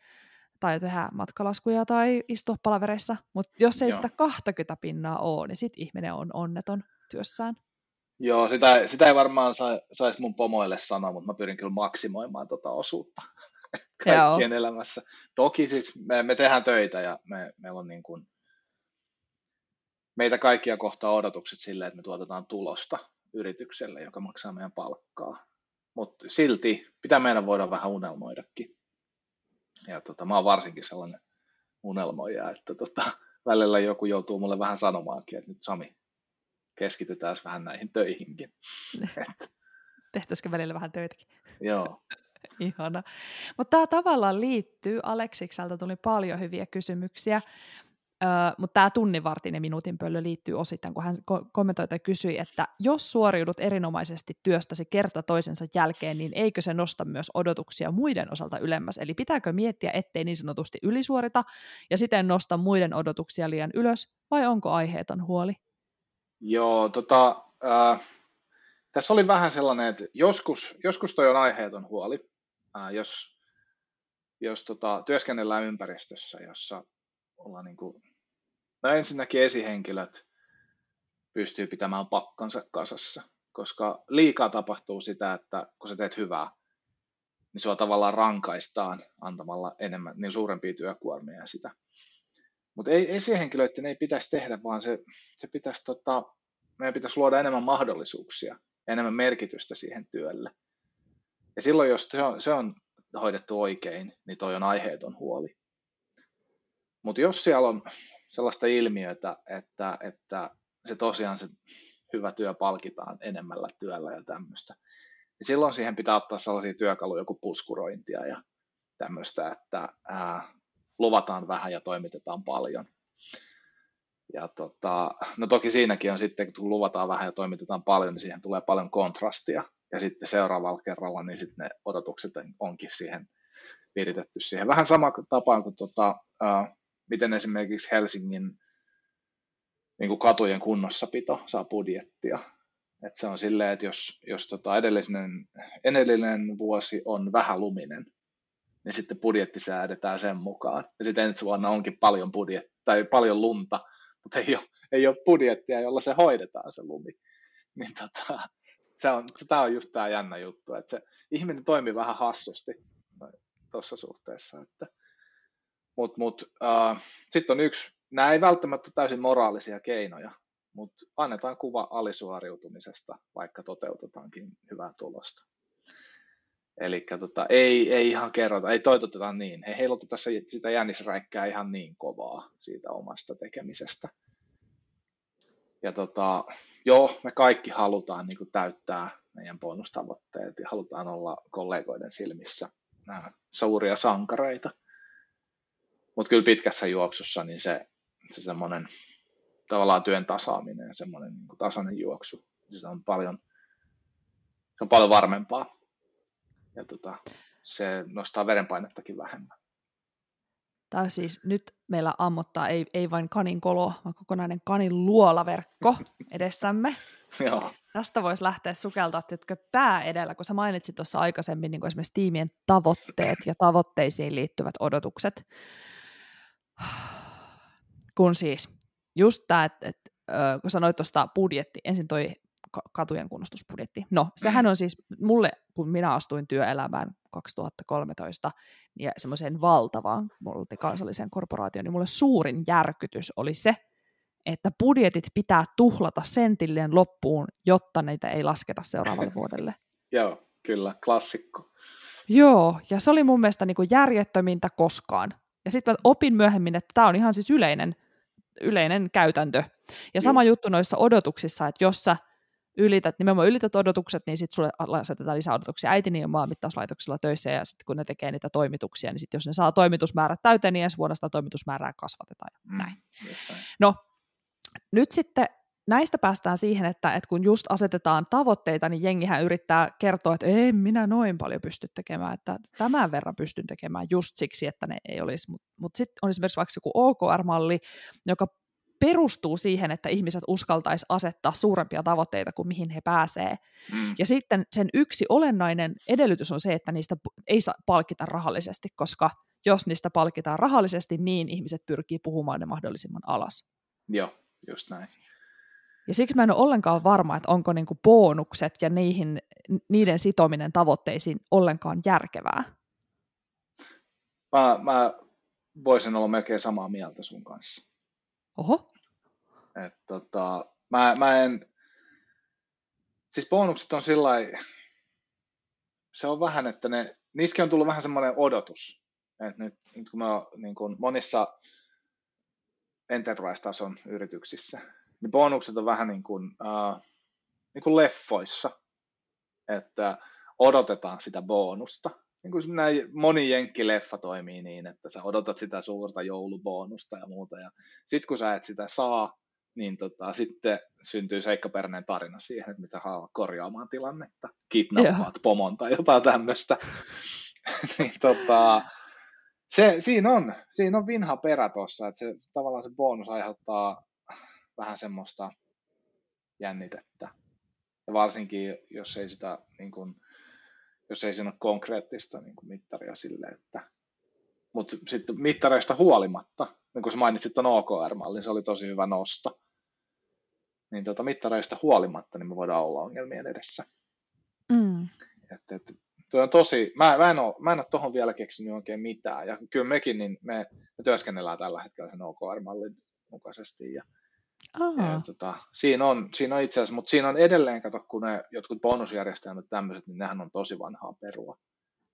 tai tehdä matkalaskuja tai istua palavereissa. Mutta jos ei Joo. sitä kaksikymmentä pinnaa ole, niin sitten ihminen on onneton työssään. Joo, sitä, sitä ei varmaan sa, saisi mun pomoille sanoa, mutta mä pyrin kyllä maksimoimaan tota osuutta kaikkien Joo. elämässä. Toki siis me, me tehdään töitä ja me, meillä on niin kuin, meitä kaikkia kohtaa odotukset sille, että me tuotetaan tulosta yritykselle, joka maksaa meidän palkkaa. Mutta silti pitää meidän voida vähän unelmoidakin. Ja tota, mä oon varsinkin sellainen unelmoija, että tota, välillä joku joutuu mulle vähän sanomaankin, että nyt Sami, keskitytään vähän näihin töihinkin. Tehtäisikö välillä vähän töitäkin? Joo. Ihana. Mutta tämä tavallaan liittyy, Aleksikselta tuli paljon hyviä kysymyksiä, öö, mutta tämä tunnin vartin ja minuutin pöllö liittyy osittain, kun hän ko- kommentoi tai kysyi, että jos suoriudut erinomaisesti työstäsi kerta toisensa jälkeen, niin eikö se nosta myös odotuksia muiden osalta ylemmäs? Eli pitääkö miettiä, ettei niin sanotusti ylisuorita ja siten nosta muiden odotuksia liian ylös, vai onko aiheeton huoli? Joo, tota, äh, tässä oli vähän sellainen, että joskus, joskus toi on aiheeton huoli. Jos, jos tota, työskennellään ympäristössä, jossa ollaan niin kuin, no ensinnäkin esihenkilöt pystyy pitämään pakkansa kasassa, koska liikaa tapahtuu sitä, että kun sä teet hyvää, niin sua tavallaan rankaistaan antamalla enemmän, niin suurempia työkuormia sitä. Mutta ei esihenkilöiden ei pitäisi tehdä, vaan se, se pitäisi, tota, meidän pitäisi luoda enemmän mahdollisuuksia ja enemmän merkitystä siihen työlle. Ja silloin, jos se on, se on hoidettu oikein, niin toi on aiheeton huoli. Mutta jos siellä on sellaista ilmiötä, että, että se tosiaan se hyvä työ palkitaan enemmällä työllä ja tämmöistä, niin silloin siihen pitää ottaa sellaisia työkaluja kuin puskurointia ja tämmöistä, että ää, luvataan vähän ja toimitetaan paljon. Ja tota, no toki siinäkin on sitten, kun luvataan vähän ja toimitetaan paljon, niin siihen tulee paljon kontrastia. Ja sitten seuraavalla kerralla niin sitten ne odotukset onkin siihen viritetty siihen. Vähän sama tapaan kuin tota, äh, miten esimerkiksi Helsingin niin kuin katujen kunnossapito saa budjettia. Et se on silleen, että jos, jos tota edellinen, edellinen vuosi on vähän luminen, niin sitten budjetti säädetään sen mukaan. Ja sitten ensi vuonna onkin paljon, budjet, tai paljon lunta, mutta ei ole, ei ole budjettia, jolla se hoidetaan se lumi. Niin tota... Tämä on just tämä jännä juttu, että se ihminen toimii vähän hassusti tuossa suhteessa. Mut, mut, äh, sitten on yksi, nämä ei välttämättä ole täysin moraalisia keinoja, mutta annetaan kuva alisuoriutumisesta, vaikka toteutetaankin hyvää tulosta. Eli tota, ei, ei ihan kerrota, ei toitoteta niin, ei heiloteta sitä jännisräikkää ihan niin kovaa siitä omasta tekemisestä. Ja tota... Joo, me kaikki halutaan niin kuin täyttää meidän bonustavoitteet ja halutaan olla kollegoiden silmissä nämä suuria sankareita. Mutta kyllä pitkässä juoksussa niin se, se semmoinen tavallaan työn tasaaminen ja semmoinen niin kuin tasainen juoksu, niin se on paljon, se on paljon varmempaa ja tota, se nostaa verenpainettakin vähemmän. Tämä siis nyt meillä ammottaa ei, ei vain kanin kolo, vaan kokonainen kanin luolaverkko edessämme. Joo. Tästä voisi lähteä sukeltaa pää edellä, kun sä mainitsit tuossa aikaisemmin niin kuin esimerkiksi tiimien tavoitteet ja tavoitteisiin liittyvät odotukset. Kun siis just tämä, että, että kun sanoit tuosta budjetti, ensin toi katujen kunnostusbudjetti. No, sehän on siis mulle, kun minä astuin työelämään kaksituhattakolmetoista ja semmoiseen valtavaan multikansalliseen korporaatioon, niin mulle suurin järkytys oli se, että budjetit pitää tuhlata sentilleen loppuun, jotta niitä ei lasketa seuraavalle vuodelle. Joo, kyllä, klassikko. Joo, ja se oli mun mielestä niin kuin järjettömintä koskaan. Ja sitten opin myöhemmin, että tämä on ihan siis yleinen, yleinen käytäntö. Ja sama Joo. juttu noissa odotuksissa, että jos sä ylität, nimenomaan ylität odotukset, niin sitten sulle asetetaan lisää odotuksia. Äitini on maanmittauslaitoksella töissä ja sitten kun ne tekee niitä toimituksia, niin sitten jos ne saa toimitusmäärät täyteen, niin ensi vuonna sitä toimitusmäärää kasvatetaan. Mm, näin. Jotain. No nyt sitten näistä päästään siihen, että, että kun just asetetaan tavoitteita, niin jengihän yrittää kertoa, että ei minä noin paljon pysty tekemään, että tämän verran pystyn tekemään just siksi, että ne ei olisi. Mutta mut sitten on esimerkiksi vaikka joku O K R-malli, joka perustuu siihen, että ihmiset uskaltaisi asettaa suurempia tavoitteita kuin mihin he pääsee. Ja sitten sen yksi olennainen edellytys on se, että niistä ei saa palkita rahallisesti, koska jos niistä palkitaan rahallisesti, niin ihmiset pyrkii puhumaan ne mahdollisimman alas. Joo, just näin. Ja siksi mä en ole ollenkaan varma, että onko niinku bonukset ja niihin, niiden sitominen tavoitteisiin ollenkaan järkevää. Mä, mä voisin olla melkein samaa mieltä sun kanssa. Oho. Et tota, mä, mä en, siis bonukset on sillai, se on vähän, että ne, niissäkin on tullut vähän semmoinen odotus, että nyt, nyt kun mä oon niin kun monissa enterprise-tason yrityksissä, niin bonukset on vähän niin kuin, äh, niin kuin leffoissa, että odotetaan sitä bonusta. Niin kuin nämä moni jenkkileffa toimii niin, että sä odotat sitä suurta joulubonusta ja muuta. Ja sitten kun sä et sitä saa, niin tota, sitten syntyy seikkaperäinen tarina siihen, että mitä haluaa korjaamaan tilannetta. Kidnappaat pomon tai jotain tämmöistä. niin, tota, se, siinä, on, siinä on vinha perä tuossa, että se, tavallaan se bonus aiheuttaa vähän semmoista jännitettä. Ja varsinkin, jos ei sitä... Niin kuin, jos ei siinä ole konkreettista niin kuin mittaria sille, että... Mutta sitten mittareista huolimatta, niin kuin mainitsit tuon O K R-mallin, se oli tosi hyvä nosto, niin tuota, mittareista huolimatta niin me voidaan olla ongelmien edessä. Mm. Et, et, Tuo on tosi, mä, mä en ole tuohon vielä keksinyt oikein mitään, ja kyllä mekin, niin me, me työskennellään tällä hetkellä sen O K R-mallin mukaisesti, ja, oh. ja tota, siinä on, siinä on itse asiassa, mutta siinä on edelleen, kato, kun ne jotkut bonusjärjestelmät tämmöiset, niin nehän on tosi vanhaa perua,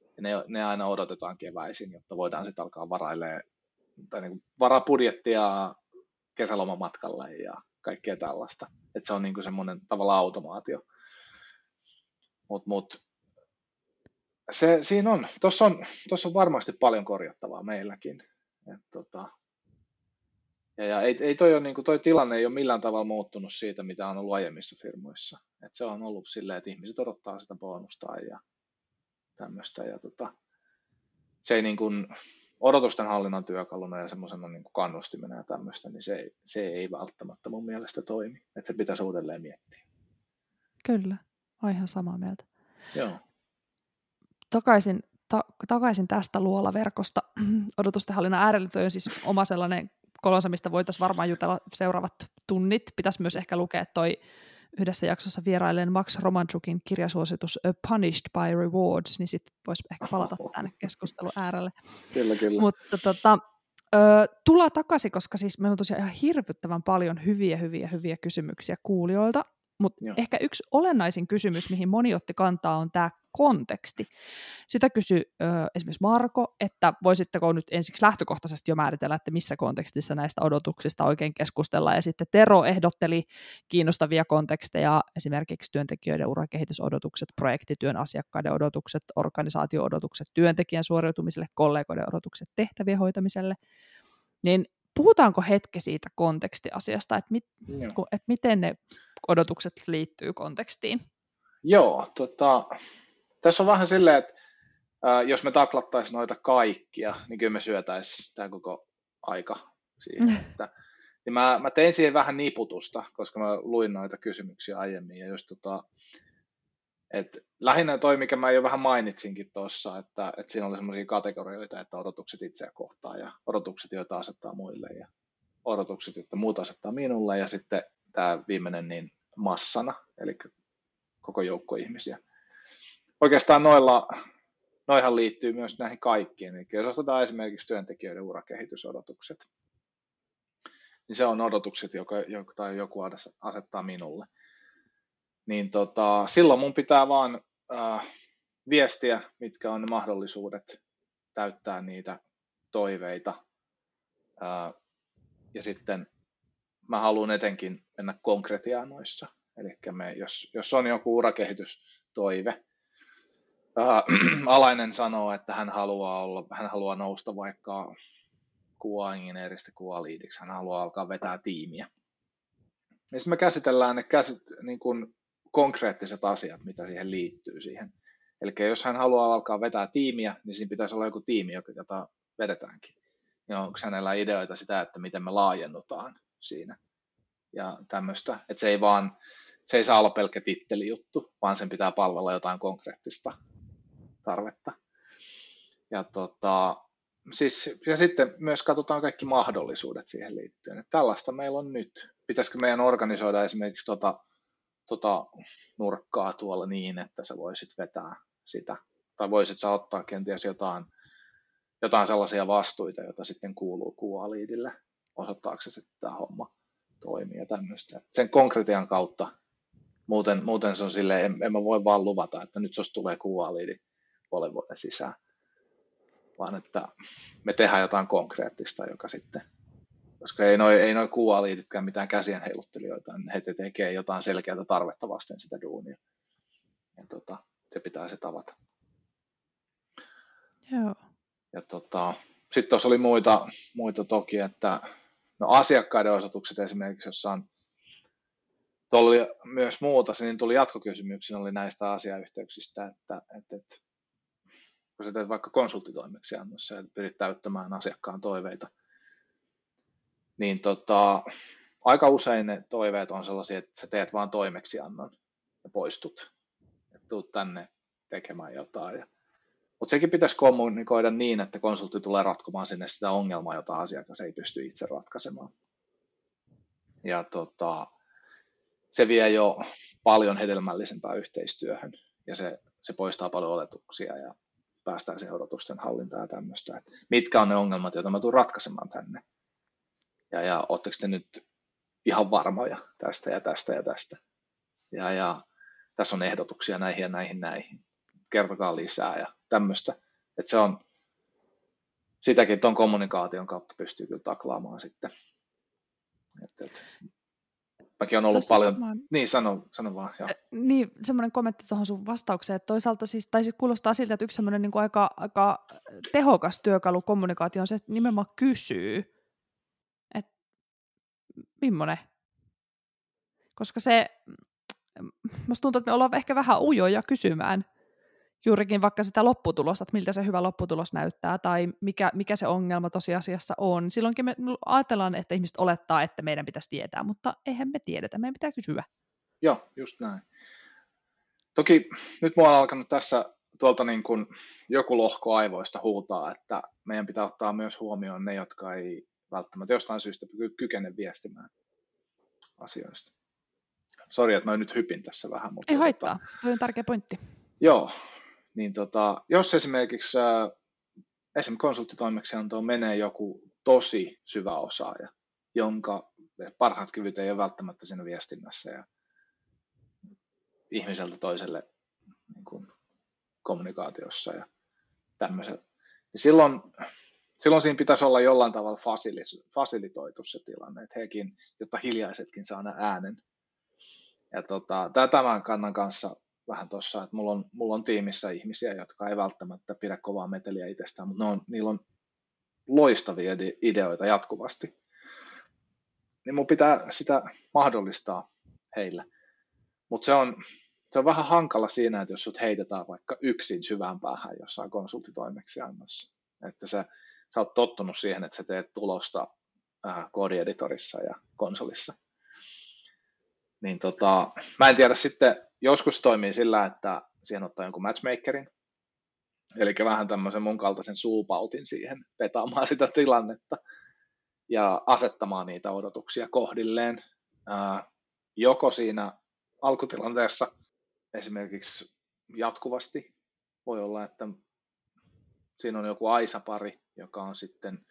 ja ne, ne aina odotetaan keväisin, jotta voidaan sitten alkaa varailemaan, tai niin kuin varaa budjettia kesälomamatkalle ja kaikkea tällaista, että se on niin kuin semmoinen tavallaan automaatio, mutta mut, Se, siinä on. Tuossa on, on varmasti paljon korjattavaa meilläkin. Et tota, ja, ja ei, ei toi, ole, niin kuin, toi tilanne ei ole millään tavalla muuttunut siitä, mitä on ollut aiemmissa firmoissa. Et se on ollut silleen, että ihmiset odottaa sitä bonustaan ja tämmöistä. Ja tota, se ei niin kuin, odotusten hallinnan työkaluna ja semmoisena niin kuin kannustimena ja tämmöistä, niin se, se ei välttämättä mun mielestä toimi. Että se pitäisi uudelleen miettiä. Kyllä, olen ihan samaa mieltä. Joo. Takaisin, ta, takaisin tästä luolaverkosta odotustenhallinnan äärellä on siis oma sellainen kolonsa, mistä voitaisiin varmaan jutella seuraavat tunnit. Pitäisi myös ehkä lukea toi yhdessä jaksossa vierailleen Max Romanchukin kirjasuositus A Punished by Rewards, niin sitten voisi ehkä palata tänne keskustelun äärelle. Kyllä, kyllä. Mutta tota, tulla takaisin, koska siis meillä on tosiaan ihan hirvittävän paljon hyviä, hyviä, hyviä kysymyksiä kuulijoilta. Mutta ehkä yksi olennaisin kysymys, mihin moni otti kantaa, on tämä konteksti. Sitä kysyi ö, esimerkiksi Marko, että voisitteko nyt ensiksi lähtökohtaisesti jo määritellä, että missä kontekstissa näistä odotuksista oikein keskustellaan. Ja sitten Tero ehdotteli kiinnostavia konteksteja, esimerkiksi työntekijöiden urakehitysodotukset, projektityön asiakkaiden odotukset, organisaatio-odotukset, työntekijän suoriutumiselle, kollegoiden odotukset, tehtävien hoitamiselle. Niin puhutaanko hetki siitä kontekstiasiasta, että, mit, että miten ne odotukset liittyy kontekstiin? Joo, tota, tässä on vähän silleen, että ä, jos me taklattaisiin noita kaikkia, niin kyllä me syötäisiin tämä koko aika siihen. Että, niin mä, mä tein siihen vähän niputusta, koska mä luin noita kysymyksiä aiemmin. Ja just, tota, et, lähinnä toi, mikä mä jo vähän mainitsinkin tuossa, että et siinä oli sellaisia kategorioita, että odotukset itseä kohtaan ja odotukset, joita asettaa muille ja odotukset, joita muut asettaa minulle ja sitten tämä viimeinen niin massana, eli koko joukko ihmisiä. Oikeastaan noilla, noihan liittyy myös näihin kaikkiin. Eli jos otetaan esimerkiksi työntekijöiden urakehitysodotukset, niin se on odotukset, joka, tai joku asettaa minulle. Niin tota, silloin mun pitää vaan äh, viestiä, mitkä on ne mahdollisuudet täyttää niitä toiveita. Äh, ja sitten mä haluan etenkin mennä konkretiaan noissa. Eli jos, jos on joku urakehitystoive, ää, alainen sanoo, että hän haluaa, olla, hän haluaa nousta vaikka Q A-ingineeristä Q A-liidiksi, hän haluaa alkaa vetää tiimiä. Ja sitten me käsitellään ne käsit, niin kuin konkreettiset asiat, mitä siihen liittyy siihen. Eli jos hän haluaa alkaa vetää tiimiä, niin siinä pitäisi olla joku tiimi, jota vedetäänkin. Ja onko hänellä ideoita sitä, että miten me laajennutaan siinä ja tämmöistä, että se ei vaan, se ei saa olla pelkkä tittelijuttu, vaan sen pitää palvella jotain konkreettista tarvetta. Ja, tota, siis, ja sitten myös katsotaan kaikki mahdollisuudet siihen liittyen, että tällaista meillä on nyt. Pitäisikö meidän organisoida esimerkiksi tota, tota nurkkaa tuolla niin, että sä voisit vetää sitä, tai voisit sä ottaa kenties jotain, jotain sellaisia vastuita, joita sitten kuuluu Q A-liidille. Osoittaako se, että tämä homma toimii ja tämmöistä. Sen konkretian kautta, muuten, muuten se on silleen, en, en mä voi vaan luvata, että nyt jos tulee Q A-liidi puolen vuoden sisään, vaan että me tehdään jotain konkreettista, joka sitten, koska ei noi, ei noi Q A-liiditkään mitään käsien heiluttelijoita, niin he tekee jotain selkeää tarvetta vasten sitä duunia. Ja tota, se pitää se tavata. Joo. Ja tota, sitten tuossa oli muita, muita toki, että no asiakkaiden osoitukset esimerkiksi, jossa on, tuolla oli myös muuta, niin tuli jatkokysymyksiä, oli näistä asiayhteyksistä, että, että, että kun sä teet vaikka konsulttitoimeksiannossa, että pyrit täyttämään asiakkaan toiveita, niin tota, aika usein ne toiveet on sellaisia, että sä teet vaan toimeksiannon ja poistut, että tuut tänne tekemään jotain. Mutta sekin pitäisi kommunikoida niin, että konsultti tulee ratkomaan sinne sitä ongelmaa, jota asiakas ei pysty itse ratkaisemaan. Ja tota, se vie jo paljon hedelmällisempään yhteistyöhön. Ja se se poistaa paljon oletuksia ja päästään se odotusten hallintaan ja tämmöistä. Et mitkä on ne ongelmat, joita mä tuun ratkaisemaan tänne? Ja, ja ootteko te nyt ihan varmoja tästä ja tästä ja tästä? Ja, ja tässä on ehdotuksia näihin ja näihin näihin. Kertokaa lisää ja tämmöistä. Että se on, sitäkin tuon kommunikaation kautta pystyy kyllä taklaamaan sitten. Et, et. Mäkin on ollut paljon, mä oon... niin sano, sano vaan. Joo. Niin, semmoinen kommentti tuohon sun vastaukseen, että toisaalta siis, tai siis kuulostaa siltä, että yksi semmoinen niin kuin aika, aika tehokas työkalu kommunikaatio on se, että nimenomaan kysyy, että millainen. Koska se, musta tuntuu, että me ollaan ehkä vähän ujoja kysymään juurikin vaikka sitä lopputulosta, että miltä se hyvä lopputulos näyttää tai mikä, mikä se ongelma tosiasiassa on. Silloinkin me ajatellaan, että ihmiset olettaa, että meidän pitäisi tietää, mutta eihän me tiedetä, meidän pitää kysyä. Joo, just näin. Toki nyt mua on alkanut tässä tuolta niin kuin joku lohko aivoista huutaa, että meidän pitää ottaa myös huomioon ne, jotka ei välttämättä jostain syystä kykene viestimään asioista. Sori, että mä nyt hypin tässä vähän. Mutta ei haittaa, tota... toi on tärkeä pointti. Joo. Niin tota, jos esimerkiksi äh, esim. Konsulttitoimeksiantoon menee joku tosi syvä osaaja, jonka parhaat kyvyt ei ole välttämättä siinä viestinnässä ja ihmiseltä toiselle niin kuin, kommunikaatiossa ja tämmöiset, niin silloin, silloin siinä pitäisi olla jollain tavalla fasilis, fasilitoitu se tilanne, että hekin, jotta hiljaisetkin saa äänen. Ja tota, tämän kannan kanssa vähän tuossa, että mulla on, mulla on tiimissä ihmisiä, jotka ei välttämättä pidä kovaa meteliä itsestään, mutta ne on, niillä on loistavia ideoita jatkuvasti. Niin mun pitää sitä mahdollistaa heille. Mutta se on, se on vähän hankala siinä, että jos sut heitetään vaikka yksin syvään päähän jossain konsulttitoimeksiannossa. Että sä, sä oot tottunut siihen, että sä teet tulosta äh, koodieditorissa ja konsolissa. Niin tota, mä en tiedä sitten, joskus toimii sillä, että siihen ottaa jonkun matchmakerin, eli vähän tämmöisen mun kaltaisen suupautin siihen, petaamaan sitä tilannetta ja asettamaan niitä odotuksia kohdilleen. Ää, joko siinä alkutilanteessa esimerkiksi jatkuvasti voi olla, että siinä on joku aisapari, joka on sitten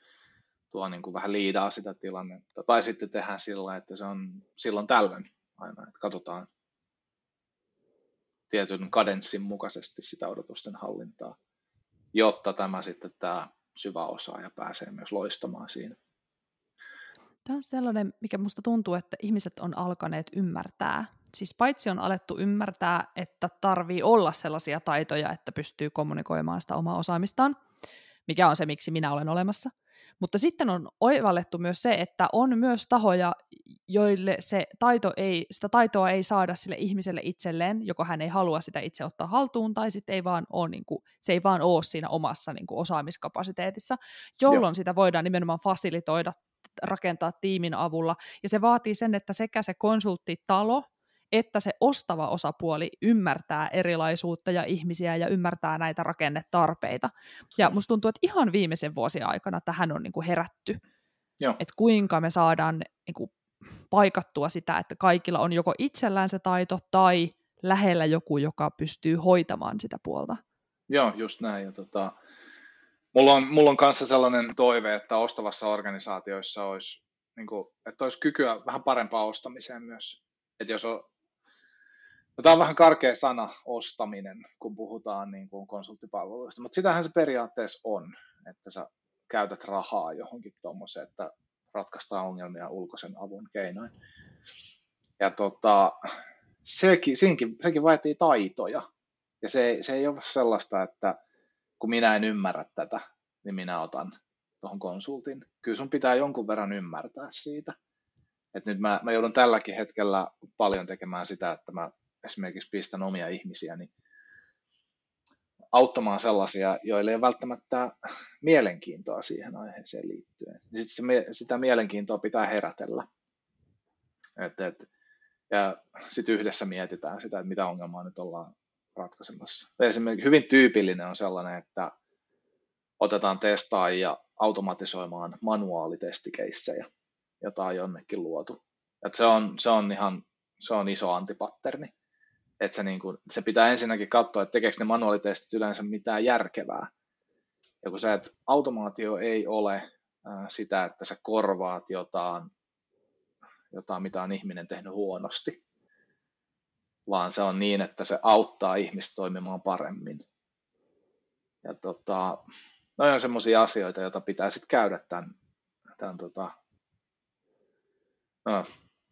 tuo niin kuin vähän liidaa sitä tilannetta, tai sitten tehdään sillä, että se on silloin tällöin aina, että katsotaan tietyn kadenssin mukaisesti sitä odotusten hallintaa, jotta tämä sitten tämä syvä osaaja pääsee myös loistamaan siinä. Tämä on sellainen, mikä musta tuntuu, että ihmiset on alkaneet ymmärtää. Siis paitsi on alettu ymmärtää, että tarvii olla sellaisia taitoja, että pystyy kommunikoimaan sitä omaa osaamistaan, mikä on se, miksi minä olen olemassa. Mutta sitten on oivallettu myös se, että on myös tahoja, joille se taito ei, sitä taitoa ei saada sille ihmiselle itselleen, joko hän ei halua sitä itse ottaa haltuun, tai sitten ei vaan ole, niin kuin, se ei vaan ole siinä omassa niin kuin, osaamiskapasiteetissa, jolloin Joo. sitä voidaan nimenomaan fasilitoida, rakentaa tiimin avulla. Ja se vaatii sen, että sekä se konsulttitalo, että se ostava osapuoli ymmärtää erilaisuutta ja ihmisiä ja ymmärtää näitä rakennetarpeita. Ja musta tuntuu, että ihan viimeisen vuosien aikana tähän on niinku herätty, Joo. että kuinka me saadaan niinku paikattua sitä, että kaikilla on joko itsellään se taito tai lähellä joku, joka pystyy hoitamaan sitä puolta. Joo, just näin. Ja tota, mulla on, mulla on kanssa sellainen toive, että ostavassa organisaatioissa olisi, niinku, että olisi kykyä vähän parempaa ostamiseen myös. Että jos on no, tämä on vähän karkea sana, ostaminen, kun puhutaan niin kuin konsulttipalveluista, mutta sitähän se periaatteessa on, että sä käytät rahaa johonkin tuommoiseen, että ratkaistaan ongelmia ulkoisen avun keinoin. Ja tota, sekin, siinkin, sekin vaatii taitoja, ja se, se ei ole sellaista, että kun minä en ymmärrä tätä, niin minä otan tuohon konsultin. Kyllä sun pitää jonkun verran ymmärtää siitä. Et nyt mä, mä joudun tälläkin hetkellä paljon tekemään sitä, että mä esimerkiksi pistän omia ihmisiäni auttamaan sellaisia, joille ei ole välttämättä mielenkiintoa siihen aiheeseen liittyen. Ja sit se, sitä mielenkiintoa pitää herätellä. Et, et, ja sitten yhdessä mietitään sitä, että mitä ongelmaa nyt ollaan ratkaisemassa. Esimerkiksi hyvin tyypillinen on sellainen, että otetaan testaajia automatisoimaan manuaalitestikeissejä, jota on jonnekin luotu. Et se on, se on ihan se on iso antipatterni. että se, niin kuin, se pitää ensinnäkin katsoa, että tekeekö ne manuaalitestit yleensä mitään järkevää. Ja kun sä et, automaatio ei ole sitä, että sä korvaat jotain, jotain, mitä on ihminen tehnyt huonosti, vaan se on niin, että se auttaa ihmistä toimimaan paremmin. Ja tota, noi on semmoisia asioita, joita pitää sitten käydä tämän, tämän tota, no,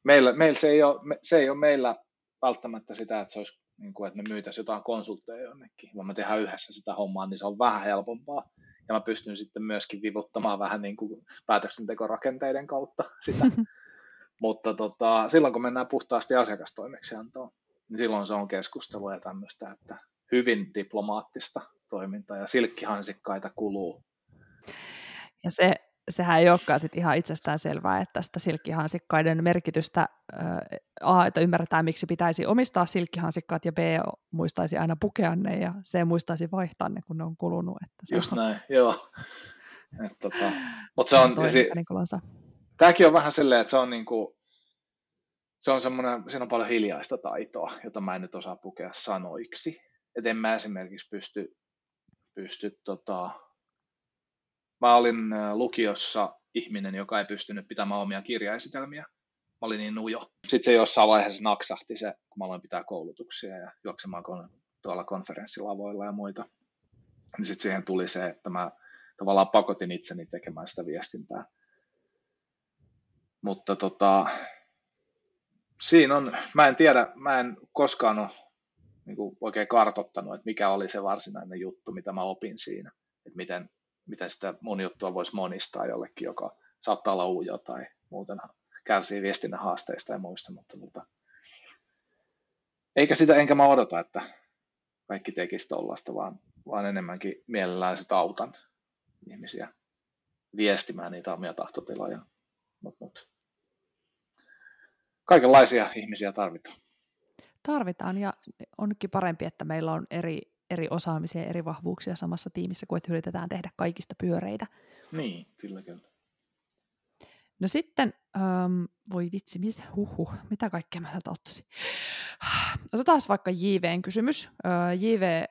meillä, meillä se ei ole, se ei ole meillä välttämättä sitä, että, se olisi, niin kuin, että me myytäisiin jotain konsultteja jonnekin, vaan me tehdään yhdessä sitä hommaa, niin se on vähän helpompaa. Ja mä pystyn sitten myöskin vivuttamaan vähän niin kuin päätöksentekorakenteiden kautta sitä. Mutta tota, silloin kun mennään puhtaasti asiakastoimeksiantoon, niin silloin se on keskustelua ja tämmöistä, että hyvin diplomaattista toimintaa ja silkkihansikkaita kuluu. Ja se, sehän ei olekaan sit ihan itsestään selvää, että tästä silkkihansikkaiden merkitystä A, että ymmärretään miksi pitäisi omistaa silkkihansikkaat ja B, muistaisi aina pukea ne ja C, muistaisi vaihtaa ne kun ne on kulunut. Että just on... näin, joo. Et, tota. Mut se on... Tämäkin on vähän silleen, että se on, niinku, se on semmoinen, siinä on paljon hiljaista taitoa, jota mä en nyt osaa pukea sanoiksi. Että en mä esimerkiksi pysty, pysty tota... mä olin lukiossa ihminen, joka ei pystynyt pitämään omia kirjaesitelmiä. Mä olin niin nujo. Sitten se jossain vaiheessa naksahti se, kun mä aloin pitää koulutuksia ja juoksemaan tuolla konferenssilavoilla ja muita. Niin sitten siihen tuli se, että mä tavallaan pakotin itseni tekemään sitä viestintää. Mutta tota, siinä on, mä en tiedä, mä en koskaan ole niin kuin oikein kartoittanut, että mikä oli se varsinainen juttu, mitä mä opin siinä. Että miten, miten sitä mun juttua voisi monistaa jollekin, joka saattaa olla uuja tai muuten kärsii viestinnän haasteista ja muista. Mutta, mutta eikä sitä, enkä mä odota, että kaikki tekisi tollaista, vaan, vaan enemmänkin mielellään sit autan ihmisiä viestimään niitä omia tahtotiloja. Mut, mut. Kaikenlaisia ihmisiä tarvitaan. Tarvitaan ja onkin parempi, että meillä on eri, eri osaamisia ja eri vahvuuksia samassa tiimissä, kun että yritetään tehdä kaikista pyöreitä. Niin, kyllä kyllä. No sitten, ähm, voi vitsi, mitä, huhhuh, mitä kaikkea mä täältä ottaisin. Otetaan vaikka J V:n kysymys. J V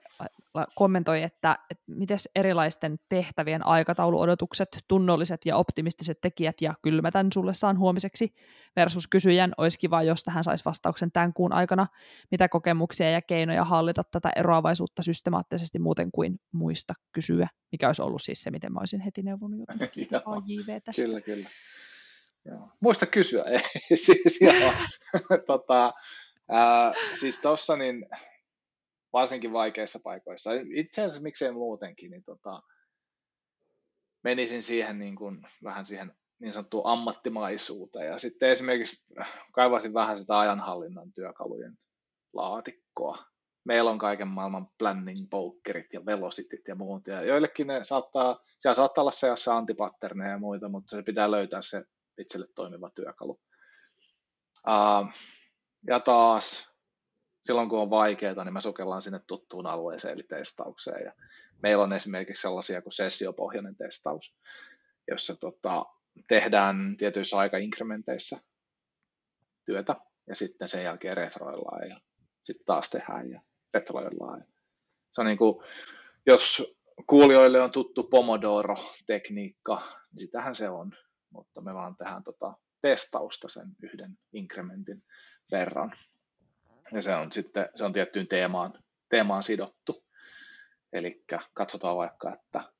kommentoi, että, että mites erilaisten tehtävien aikatauluodotukset, tunnolliset ja optimistiset tekijät ja kylmä tän sulle saan huomiseksi versus kysyjän. Olisi kiva, jos tähän saisi vastauksen tämän kuun aikana. Mitä kokemuksia ja keinoja hallita tätä eroavaisuutta systemaattisesti muuten kuin muista kysyä, mikä olisi ollut siis se, miten mä olisin heti neuvonut jotain. Kiitos vaan J V tästä. Kyllä, kyllä. Joo. Muista kysyä, ei siis joo. tota, ää, siis tuossa niin varsinkin vaikeissa paikoissa, itse asiassa miksei muutenkin, niin tota, menisin siihen niin kuin, vähän siihen niin sanottuun ammattimaisuuteen ja sitten esimerkiksi kaivaisin vähän sitä ajanhallinnan työkalujen laatikkoa. Meillä on kaiken maailman planning pokerit ja velocityt ja muut ja joillekin ne saattaa, siellä saattaa olla seassa antipatterneja ja muita, mutta se pitää löytää se itselle toimiva työkalu. Uh, ja taas silloin kun on vaikeaa, niin mä sukellaan sinne tuttuun alueeseen eli testaukseen. Ja meillä on esimerkiksi sellaisia kuin sessiopohjainen testaus, jossa tota, tehdään tietyissä aikainkrementeissä työtä ja sitten sen jälkeen retroillaan ja sitten taas tehdään ja retroillaan. Ja se on niin kuin, jos kuulijoille on tuttu Pomodoro-tekniikka, niin sitähän se on. Mutta me vaan tehdään tota testausta sen yhden inkrementin verran. Ja se on sitten se on tiettyyn teemaan, teemaan sidottu. Eli katsotaan vaikka, että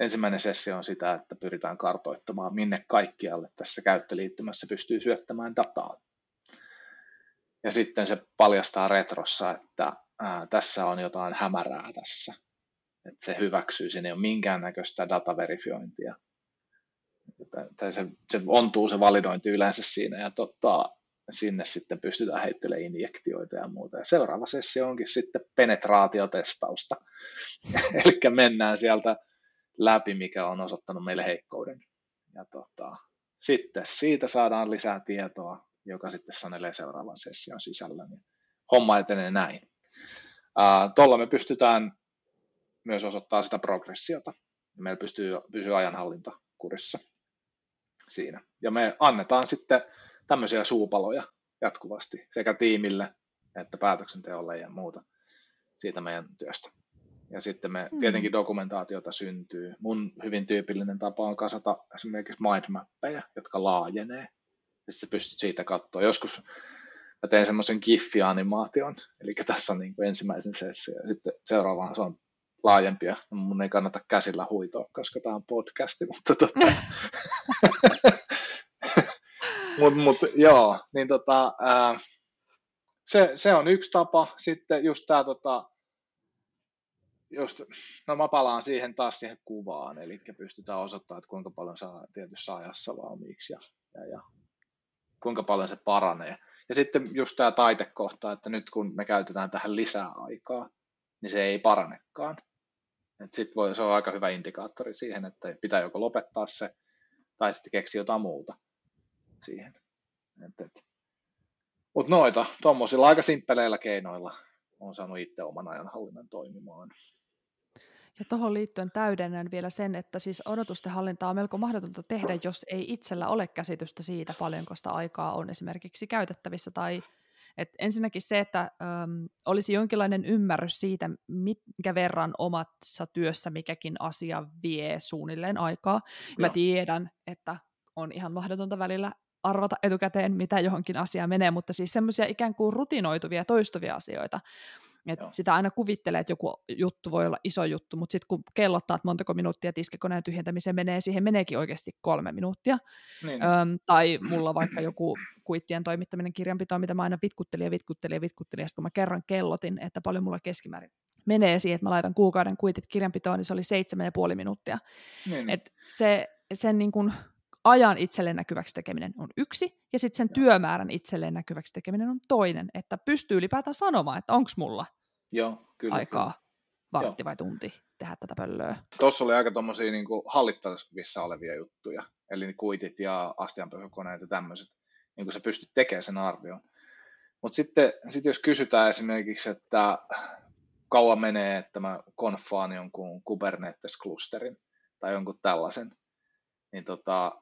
ensimmäinen sessio on sitä, että pyritään kartoittamaan, minne kaikkialle tässä käyttöliittymässä pystyy syöttämään dataa. Ja sitten se paljastaa retrossa, että ää, tässä on jotain hämärää tässä. Että se hyväksyy, siinä ei ole minkäännäköistä dataverifiointia. Tai se, se ontuu se validointi yleensä siinä ja tota, sinne sitten pystytään heittelemään injektioita ja muuta. Ja seuraava sessio onkin sitten penetraatiotestausta. Eli mennään sieltä läpi, mikä on osoittanut meille heikkouden. Ja tota, sitten siitä saadaan lisää tietoa, joka sitten sanelee seuraavan session sisällä. Niin homma etenee näin. Äh, tuolla me pystytään myös osoittamaan sitä progressiota. Meillä pystyy, pysyy ajanhallinta kurissa. Siinä. Ja me annetaan sitten tämmöisiä suupaloja jatkuvasti sekä tiimille että päätöksenteolle ja muuta siitä meidän työstä. Ja sitten me mm. tietenkin dokumentaatiota syntyy. Mun hyvin tyypillinen tapa on kasata esimerkiksi mindmappeja, jotka laajenee. Ja sitten pystyt siitä katsoa. Joskus mä tein semmoisen GIF-animaation, eli tässä on niin kuin ensimmäisen sessio, ja sitten seuraavaan se on laajempia. Mun ei kannata käsillä huitoa, koska tämä on podcasti, mutta tota... mut, mut, joo, niin tota, ää, se, se on yksi tapa. Sitten just tämä, tota, just, no mä palaan siihen taas siihen kuvaan, eli pystytään osoittamaan, että kuinka paljon saa tietyssä ajassa valmiiksi ja, ja, ja kuinka paljon se paranee. Ja sitten just tämä taitekohta, että nyt kun me käytetään tähän lisää aikaa, niin se ei paranekaan. Sitten voi, se on aika hyvä indikaattori siihen, että pitää joko lopettaa se, tai sitten keksi jotain muuta siihen. Mutta noita, tuommoisilla aika simppeleillä keinoilla on saanut itse oman ajanhallinnan toimimaan. Ja tuohon liittyen täydennän vielä sen, että siis odotusten hallintaa on melko mahdotonta tehdä, jos ei itsellä ole käsitystä siitä, paljonko sitä aikaa on esimerkiksi käytettävissä. Tai et ensinnäkin se, että ö, olisi jonkinlainen ymmärrys siitä, minkä verran omassa työssä mikäkin asia vie suunnilleen aikaa. Mä Joo. tiedän, että on ihan mahdotonta välillä arvata etukäteen, mitä johonkin asiaan menee, mutta siis semmoisia ikään kuin rutinoituvia, toistuvia asioita. Et sitä aina kuvittelee, että joku juttu voi olla iso juttu, mutta sitten kun kellottaa, että montako minuuttia tiskikoneen tyhjentämiseen menee, siihen meneekin oikeasti kolme minuuttia. Niin. Öm, tai mulla vaikka joku kuittien toimittaminen kirjanpitoon, mitä mä aina vitkuttelin ja vitkuttelin ja vitkuttelin, ja sitten kun mä kerran kellotin, että paljon mulla keskimäärin menee siihen, että mä laitan kuukauden kuitit kirjanpitoon, niin se oli seitsemän ja puoli minuuttia. Niin. Et se, sen niin kun ajan itselleen näkyväksi tekeminen on yksi, ja sitten sen Joo. työmäärän itselleen näkyväksi tekeminen on toinen, että pystyy ylipäätään sanomaan, että onko mulla Joo, kyllä, aikaa kyllä. vartti Joo. vai tunti tehdä tätä pöllöä. Tuossa oli aika tuommoisia niin kuin hallittavissa olevia juttuja, eli kuitit ja astianpesukoneet ja tämmöiset, niin kuin sä pystyt tekemään sen arvion. Mutta sitten sit jos kysytään esimerkiksi, että kauan menee, että mä konfaan jonkun Kubernetes-klusterin tai jonkun tällaisen, niin tota,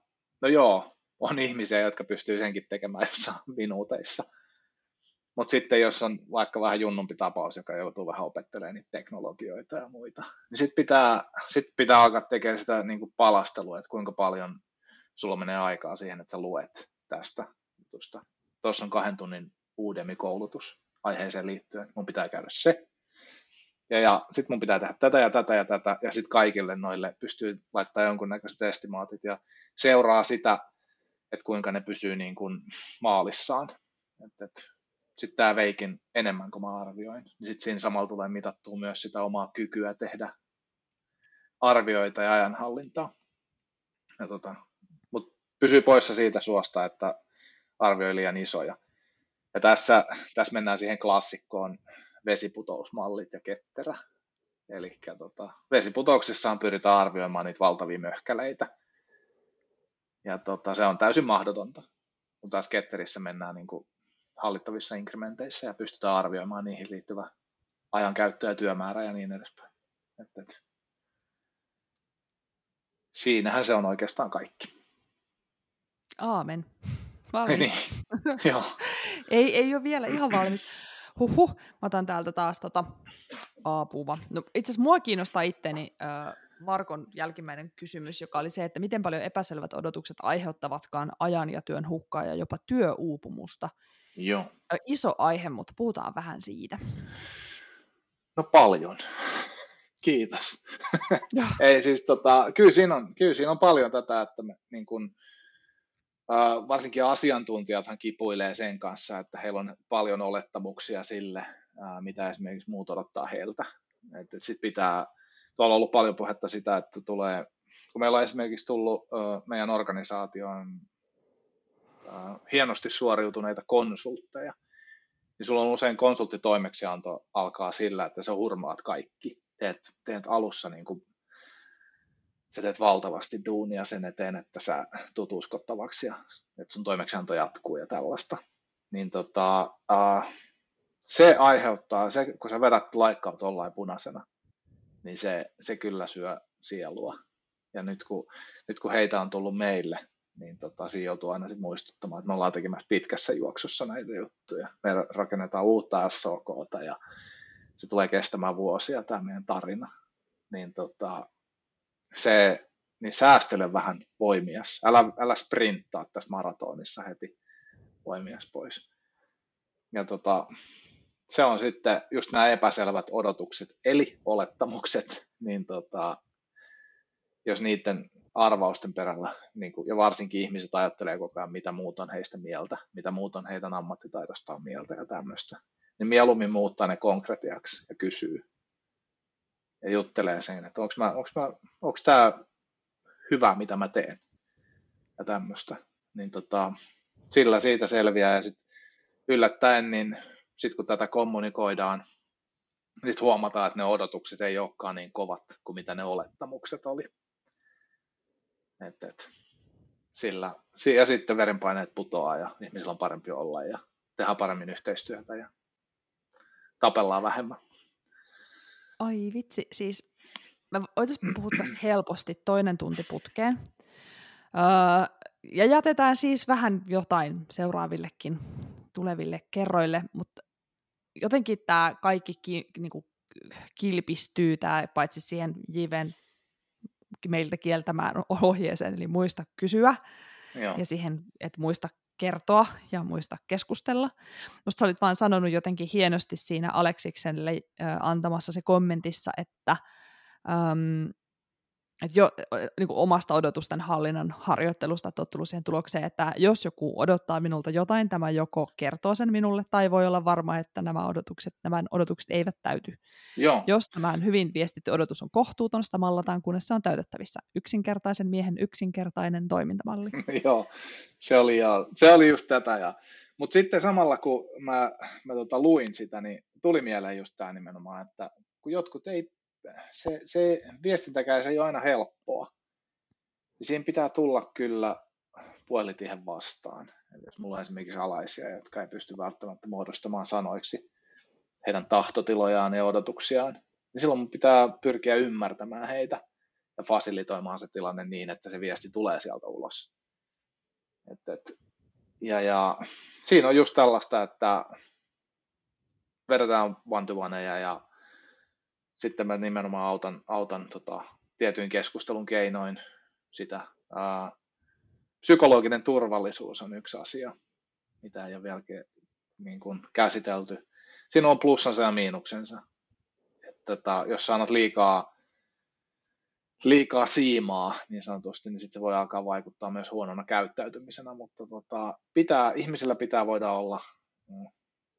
no joo, on ihmisiä, jotka pystyy senkin tekemään jossain minuuteissa. Mutta sitten jos on vaikka vähän junnumpi tapaus, joka joutuu vähän opettelemaan niitä teknologioita ja muita, niin sitten pitää, sit pitää alkaa tekemään sitä niinku palastelua, että kuinka paljon sulla menee aikaa siihen, että sä luet tästä jutusta. Tuossa on kahden tunnin Udemy-koulutus aiheeseen liittyen, mun pitää käydä se. Ja, ja sitten mun pitää tehdä tätä ja tätä ja tätä, ja sitten kaikille noille pystyy laittamaan jonkunnäköiset estimaatit ja seuraa sitä, että kuinka ne pysyy niin kuin maalissaan. Sitten tämä veikin enemmän kuin mä arvioin, niin sitten siinä samalla tulee mitattua myös sitä omaa kykyä tehdä arvioita ja ajanhallintaa. Ja tota, mutta pysyy poissa siitä suosta, että arvioi liian isoja. Ja tässä, tässä mennään siihen klassikkoon. Vesiputousmallit ja ketterä. Eli tota, vesiputouksissaan pyritään arvioimaan niitä valtavia möhkäleitä. Ja tota, se on täysin mahdotonta, kun taas ketterissä mennään niin kuin hallittavissa inkrementeissä ja pystytään arvioimaan niihin liittyvä ajankäyttö ja työmäärä ja niin edespäin. Et, et. Siinähän se on oikeastaan kaikki. Aamen. Valmis. Niin. Joo. ei, ei ole vielä ihan valmis. Huhhuh, mä otan täältä taas tota aapua. No, itse asiassa mua kiinnostaa itteni äh, Markon jälkimmäinen kysymys, joka oli se, että miten paljon epäselvät odotukset aiheuttavatkaan ajan ja työn hukkaa ja jopa työuupumusta. Joo. Äh, iso aihe, mutta puhutaan vähän siitä. No paljon. Kiitos. Ei siis tota, kyllä siinä on, kyllä siinä on paljon tätä, että me, niin kun, Uh, varsinkin asiantuntijathan kipuilee sen kanssa, että heillä on paljon olettamuksia sille, uh, mitä esimerkiksi muut odottaa heiltä. Et, et sit pitää, tuolla on ollut paljon puhetta sitä, että tulee, kun meillä on esimerkiksi tullut uh, meidän organisaatioon uh, hienosti suoriutuneita konsultteja, niin sulla on usein konsulttitoimeksianto alkaa sillä, että sä hurmaat kaikki. Teet, teet alussa niin kuin sä teet valtavasti duunia sen eteen, että sä tuut uskottavaksi ja että sun toimeksianto jatkuu ja tällaista. Niin tota, äh, se aiheuttaa, se, kun sä vedät laikkaa tollain punaisena, niin se, se kyllä syö sielua. Ja nyt kun, nyt kun heitä on tullut meille, niin tota, siinä joutuu aina sit muistuttamaan, että me ollaan tekemässä pitkässä juoksussa näitä juttuja. Me rakennetaan uutta S O K:ta ja se tulee kestämään vuosia tämä meidän tarina. Niin, tota, se, niin säästele vähän voimias. Älä, älä sprinttaa tässä maratonissa heti voimias pois. Ja tota, se on sitten just nämä epäselvät odotukset, eli olettamukset, niin tota, jos niiden arvausten perällä, niin kun, ja varsinkin ihmiset ajattelee koko ajan, mitä muut on heistä mieltä, mitä muut on heidän ammattitaidostaan mieltä ja tämmöistä, niin mieluummin muuttaa ne konkretiaksi ja kysyy ja juttelee sen, että onko mä, onko mä, onko tämä hyvä, mitä mä teen ja tämmöistä, niin tota, sillä siitä selviää ja sitten yllättäen, niin sitten kun tätä kommunikoidaan, niin sitten huomataan, että ne odotukset ei olekaan niin kovat kuin mitä ne olettamukset oli. Et, et, sillä, ja sitten verenpaineet putoaa ja ihmisillä on parempi olla ja tehdään paremmin yhteistyötä ja tapellaan vähemmän. Ai vitsi, siis mä voitaisiin puhua tästä helposti toinen tunti putkeen. Öö, ja jätetään siis vähän jotain seuraavillekin tuleville kerroille, mutta jotenkin tämä kaikki ki, niinku, kilpistyy, tää, paitsi siihen Jiven meiltä kieltämään ohjeeseen, eli muista kysyä. Joo. Ja siihen, että muista kertoa ja muista keskustella. Musta sä olit vaan sanonut jotenkin hienosti siinä Aleksikselle äh, antamassa se kommentissa, että ähm, et jo, niin kuin omasta odotusten hallinnan harjoittelusta olet tullut siihen tulokseen, että jos joku odottaa minulta jotain, tämä joko kertoo sen minulle tai voi olla varma, että nämä odotukset, nämä odotukset eivät täyty. Joo. Jos tämän hyvin viestitty odotus on kohtuuton, sitä mallataan, kunnes se on täytettävissä. Yksinkertaisen miehen yksinkertainen toimintamalli. Joo, se oli, jo, se oli just tätä. Mutta sitten samalla, kun mä, mä tota luin sitä, niin tuli mieleen just tämä nimenomaan, että kun jotkut ei Se, se viestintäkään se ei ole aina helppoa. Siinä pitää tulla kyllä puolitiehen vastaan. Eli jos mulla on esimerkiksi alaisia, jotka ei pysty välttämättä muodostamaan sanoiksi heidän tahtotilojaan ja odotuksiaan, niin silloin mun pitää pyrkiä ymmärtämään heitä ja fasilitoimaan se tilanne niin, että se viesti tulee sieltä ulos. Et, et, ja, ja, siinä on just tällaista, että vedetään one-to-oneja ja sitten mä nimenomaan autan, autan tota, tietyin keskustelun keinoin sitä. Ää, psykologinen turvallisuus on yksi asia, mitä ei ole vielä niin kuin käsitelty. Siinä on plussansa ja miinuksensa. Et, tota, jos sä annat liikaa, liikaa siimaa niin sanotusti, niin sitten se voi alkaa vaikuttaa myös huonona käyttäytymisenä. Mutta tota, pitää, ihmisillä pitää voida olla mm,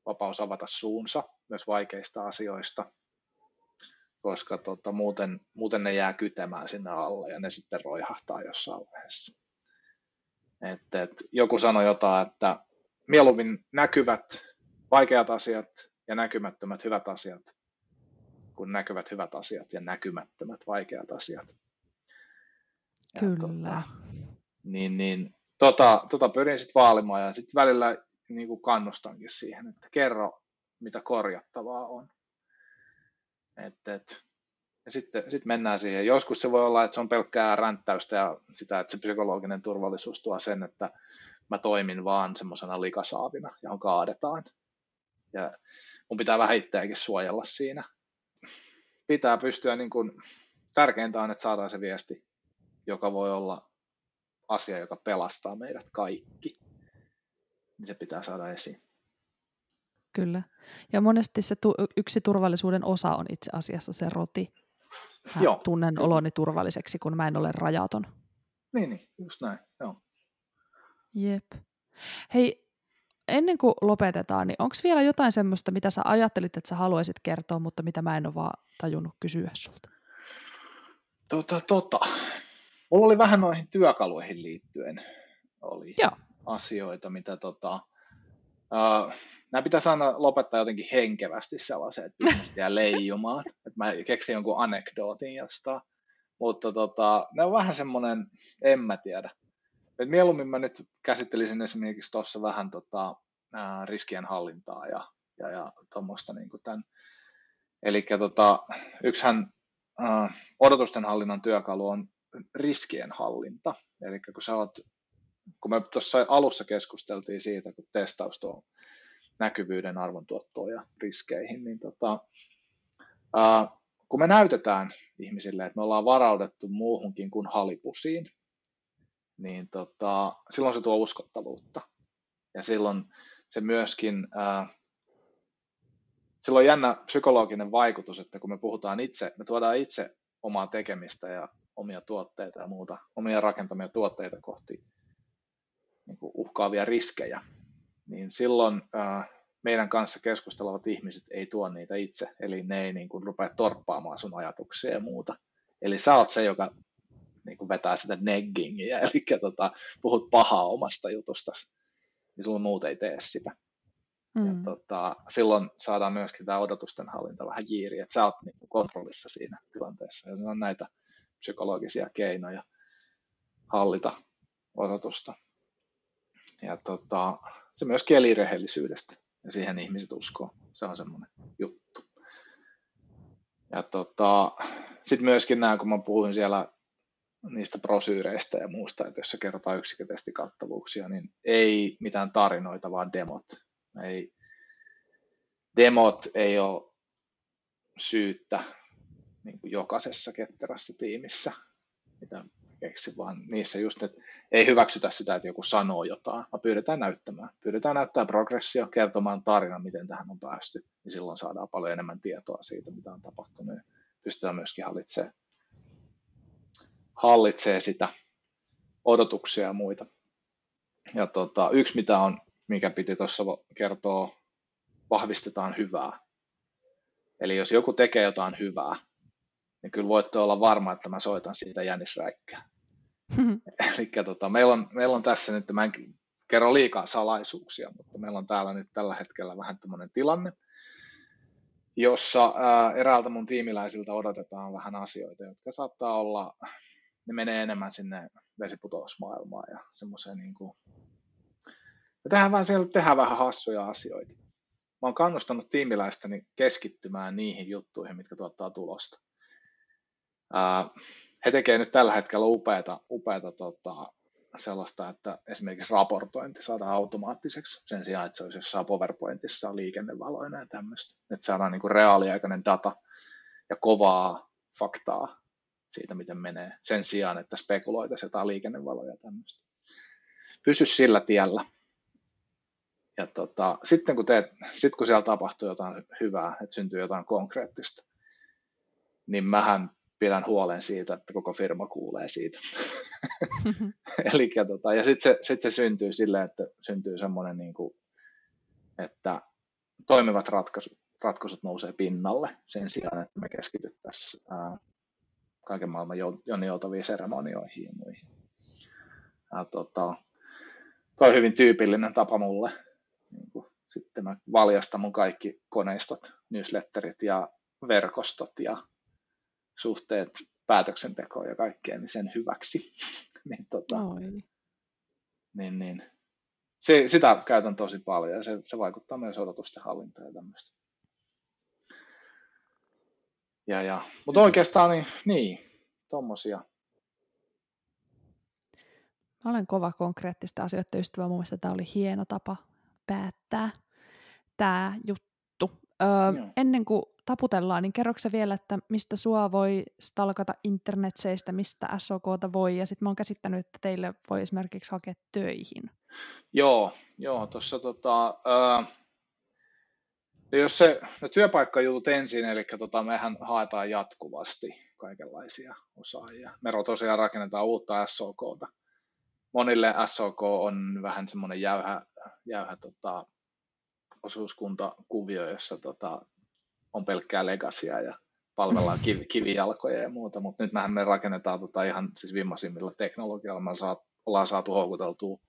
vapaus avata suunsa myös vaikeista asioista, koska tota, muuten, muuten ne jää kytemään sinne alle ja ne sitten roihahtaa jossain vaiheessa. Et, et, joku sanoi jotain, että mieluummin näkyvät vaikeat asiat ja näkymättömät hyvät asiat, kun näkyvät hyvät asiat ja näkymättömät vaikeat asiat. Ja kyllä. Tota, niin, niin, tota, tota pyrin sitten vaalimaan ja sitten välillä niin kuin kannustankin siihen, että kerro mitä korjattavaa on. Et, et. Ja sitten sit mennään siihen. Joskus se voi olla, että se on pelkkää ränttäystä ja sitä, että se psykologinen turvallisuus tuo sen, että mä toimin vaan semmoisena likasaavina, johon kaadetaan. Ja mun pitää vähän itseäkin suojella siinä. Pitää pystyä, niin kun, tärkeintä on, että saadaan se viesti, joka voi olla asia, joka pelastaa meidät kaikki. Niin se pitää saada esiin. Kyllä. Ja monesti se tu- yksi turvallisuuden osa on itse asiassa se roti. Mä Joo. tunnen oloni turvalliseksi, kun mä en ole rajaton. Niin, niin just näin. Joo. Jep. Hei, ennen kuin lopetetaan, niin onko vielä jotain semmoista, mitä sä ajattelit, että sä haluaisit kertoa, mutta mitä mä en ole vaan tajunnut kysyä sulta? Tota, tota. Mulla oli vähän noihin työkaluihin liittyen oli Joo. asioita, mitä tota... Uh, Nämä pitäisi aina lopettaa jotenkin henkevästi sellaiset, että ihmiset jää leijumaan. Että mä keksin jonkun anekdootin jostain. Mutta tota, ne on vähän semmoinen, en mä tiedä. Et mieluummin mä nyt käsittelisin esimerkiksi tuossa vähän tota, ää, riskien hallintaa ja, ja, ja tuommoista niin kuin tämän. Eli tota, yksihän ää, odotusten hallinnan työkalu on riskien hallinta. Eli kun sä oot kun me tuossa alussa keskusteltiin siitä, kun testausta on näkyvyyden arvontuottoon ja riskeihin, niin tota, ää, kun me näytetään ihmisille, että me ollaan varaudettu muuhunkin kuin halipusiin, niin tota, silloin se tuo uskottavuutta. Ja silloin se myöskin, ää, silloin on jännä psykologinen vaikutus, että kun me puhutaan itse, me tuodaan itse omaa tekemistä ja omia tuotteita ja muuta, omia rakentamia tuotteita kohti niin kuin uhkaavia riskejä, niin silloin äh, meidän kanssa keskustelevat ihmiset ei tuo niitä itse, eli ne ei niin kuin rupea torppaamaan sun ajatuksia ja muuta. Eli sä oot se, joka niin kuin vetää sitä neggingiä, eli tota, puhut pahaa omasta jutustasi, niin sun muut ei tee sitä. Mm. Ja tota, silloin saadaan myöskin tämä odotusten hallinta vähän jiiri, että sä oot niin kuin kontrollissa siinä tilanteessa, ja ne on näitä psykologisia keinoja hallita odotusta. Ja tota, se myös kieli rehellisyydestä, ja siihen ihmiset uskoo. Se on semmoinen juttu. Ja tota, sitten myöskin nämä, kun mä puhuin siellä niistä prosyyreistä ja muusta, että jos se kerrotaan yksikkötestikattavuuksia, niin ei mitään tarinoita, vaan demot. Ei, demot ei ole syyttä niin kuin jokaisessa ketterässä tiimissä, mitä keksi, vaan niissä just, että ei hyväksytä sitä, että joku sanoo jotain, vaan pyydetään näyttämään. Pyydetään näyttämään progressio, kertomaan tarina, miten tähän on päästy, niin silloin saadaan paljon enemmän tietoa siitä, mitä on tapahtunut, ja pystytään myöskin hallitsemaan hallitsee sitä odotuksia ja muita. Ja tota, yksi, mitä on, mikä piti tuossa kertoa, vahvistetaan hyvää. Eli jos joku tekee jotain hyvää, niin kyllä voitte olla varma, että mä soitan siitä jännisräikkää. Mm-hmm. Elikkä tota, meillä on, meillä on tässä nyt, mä en kerro liikaa salaisuuksia, mutta meillä on täällä nyt tällä hetkellä vähän tämmöinen tilanne, jossa ää, eräältä mun tiimiläisiltä odotetaan vähän asioita, jotka saattaa olla, ne menee enemmän sinne vesiputousmaailmaan ja semmoiseen niin kuin, me tehdään vähän, siellä tehdään vähän hassuja asioita. Mä oon kannustanut tiimiläistäni keskittymään niihin juttuihin, mitkä tuottaa tulosta. Uh, he tekevät nyt tällä hetkellä upeata, upeata tota, sellaista, että esimerkiksi raportointi saadaan automaattiseksi sen sijaan, että se olisi jossain PowerPointissa liikennevaloina ja tämmöistä. Että saadaan niinku reaaliaikainen data ja kovaa faktaa siitä, miten menee sen sijaan, että spekuloitaisiin jotain liikennevaloja ja tämmöistä. Pysy sillä tiellä. Ja tota, sitten kun, teet, sit kun siellä tapahtuu jotain hyvää, että syntyy jotain konkreettista, niin mähän pidän huolen siitä, että koko firma kuulee siitä. Elikkä, tota, ja sitten se, sit se syntyy silleen, että syntyy semmoinen, niin kuin, että toimivat ratkaisut, ratkaisut nousee pinnalle sen sijaan, että me keskityttäisiin ää, kaiken maailman jonninjoutaviin seremonioihin ja muihin. Ja, tota, toi on hyvin tyypillinen tapa mulle. Niin kuin, sitten mä valjastan mun kaikki koneistot, newsletterit ja verkostot ja suhteet päätöksentekoon ja kaikkeen niin sen hyväksi. niin, tota, niin, niin. Se, sitä käytän tosi paljon ja se, se vaikuttaa myös odotusten hallintaan ja tämmöistä. Ja, ja. Mutta oikeastaan niin, niin tommosia. Mä olen kova konkreettista asioiden ystävä. Mun mielestä tämä oli hieno tapa päättää tämä juttu. Öö, ennen kuin taputellaan, niin kerroksä sä vielä, että mistä sua voi stalkata internetseistä, mistä S O K:ta voi, ja sitten mä oon käsittänyt, että teille voi esimerkiksi hakea töihin. Joo, joo tuossa tota, öö, jos se, no työpaikkajutut ensin, eli tota, mehän haetaan jatkuvasti kaikenlaisia osaajia. Me tosiaan rakennetaan uutta S O K:ta. Monille S O K on vähän semmoinen jäyhä, jäyhä tota, osuuskuntakuvio, jossa tota, on pelkkää legasia ja palvellaan kiv- kivijalkoja ja muuta, mutta nyt mehän me rakennetaan tota ihan siis viimaisimmilla teknologialla, me ollaan saatu houkuteltua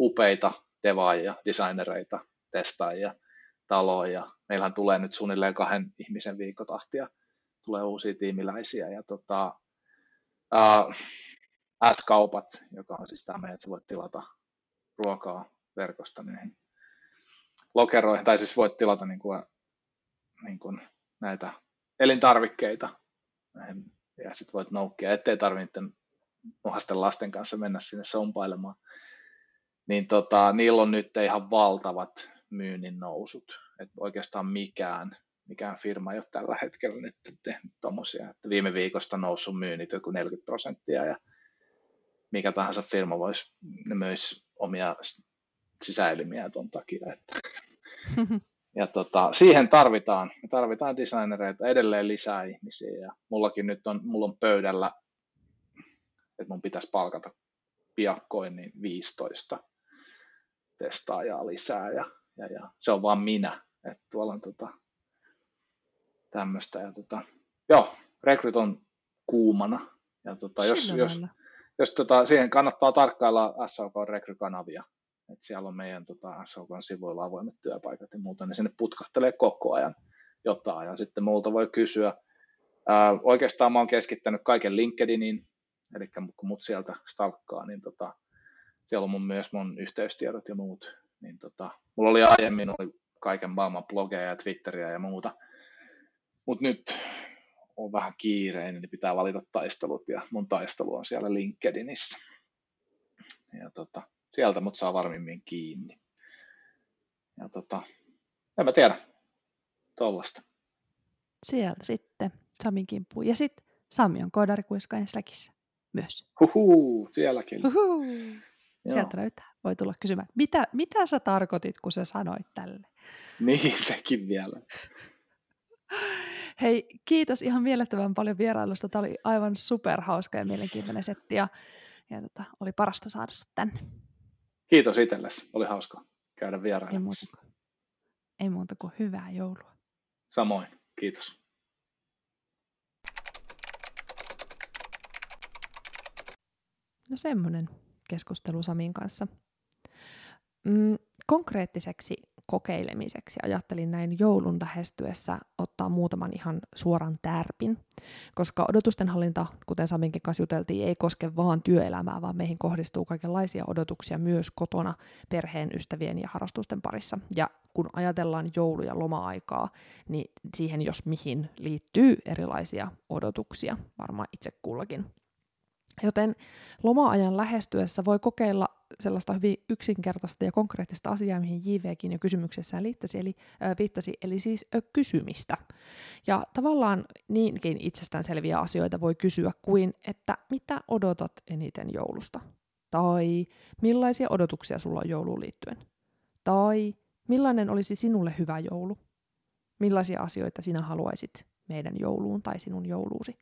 upeita devaajia, designereita, testaajia, taloja. Meillähän tulee nyt suunnilleen kahden ihmisen viikkotahtia, tulee uusia tiimiläisiä ja tota, ää, S-kaupat, joka on siis tämä, että sä voit tilata ruokaa verkosta niihin lokeroihin, tai siis voit tilata niin kuin niin kuin näitä elintarvikkeita ja sitten voit noukkia, ettei tarvitse nohasten lasten kanssa mennä sinne sompailemaan. niin tota, niillä on nyt ihan valtavat myynnin nousut. Et oikeastaan mikään, mikään firma ei ole tällä hetkellä nyt tehnyt tommosia. Viime viikosta noussut myynnit joku neljäkymmentä prosenttia ja mikä tahansa firma voisi, ne möisi omia sisäilmiään ton takia. Että. Ja tota, siihen tarvitaan, me tarvitaan designereita edelleen lisää ihmisiä ja mullakin nyt on, mulla on pöydällä, että mun pitäisi palkata piakkoin niin viisitoista testaajaa lisää ja, ja, ja se on vaan minä, että tuolla on tota, tämmöistä ja tota, joo, rekryt on kuumana ja tota, jos, jos, jos tota, siihen kannattaa tarkkailla S O K-rekrykanavia. Et siellä on meidän tota, S O K:n sivuilla avoimet työpaikat ja muuta, niin sinne putkahtelee koko ajan jotain. Ja sitten multa voi kysyä. Ää, oikeastaan mä oon keskittänyt kaiken LinkedInin, eli kun mut sieltä stalkkaa, niin tota, siellä on mun myös mun yhteystiedot ja muut. Niin, tota, mulla oli aiemmin oli kaiken maailman blogeja ja Twitteriä ja muuta, mutta nyt on vähän kiireinen, niin pitää valita taistelut ja mun taistelu on siellä LinkedInissä. Ja tota, sieltä mut saa varmimmin kiinni. Ja tota, en mä tiedä, tollasta. Siellä sitten Samin kimppu. Ja sitten Sami on Koodarikuiskaajan Slackissa myös. Huhuu, sielläkin. Huhuu. Sieltä löytää. Voi tulla kysymään, mitä, mitä sä tarkoitit, kun sä sanoit tälle? Niin, sekin vielä. Hei, kiitos ihan mielettömän paljon vierailusta. Tämä oli aivan superhauska ja mielenkiintoinen setti. Ja, ja tota, oli parasta saada sut tänne. Kiitos itsellesi. Oli hauska käydä vierailemassa. Ei, ei muuta kuin hyvää joulua. Samoin. Kiitos. No semmoinen keskustelu Samin kanssa. Mm, konkreettiseksi kokeilemiseksi ajattelin näin joulun lähestyessä ottaa muutaman ihan suoran tärpin, koska odotustenhallinta, kuten Saminkin kanssa juteltiin, ei koske vaan työelämää, vaan meihin kohdistuu kaikenlaisia odotuksia myös kotona, perheen, ystävien ja harrastusten parissa. Ja kun ajatellaan joulu- ja loma-aikaa, niin siihen jos mihin liittyy erilaisia odotuksia, varmaan itse kullakin. Joten loma-ajan lähestyessä voi kokeilla sellaista hyvin yksinkertaista ja konkreettista asiaa, mihin J V:kin jo kysymyksessään liittasi, eli, äh, viittasi, eli siis äh, kysymistä. Ja tavallaan niinkin itsestäänselviä asioita voi kysyä kuin, että mitä odotat eniten joulusta? Tai millaisia odotuksia sulla on jouluun liittyen? Tai millainen olisi sinulle hyvä joulu? Millaisia asioita sinä haluaisit meidän jouluun tai sinun jouluusi?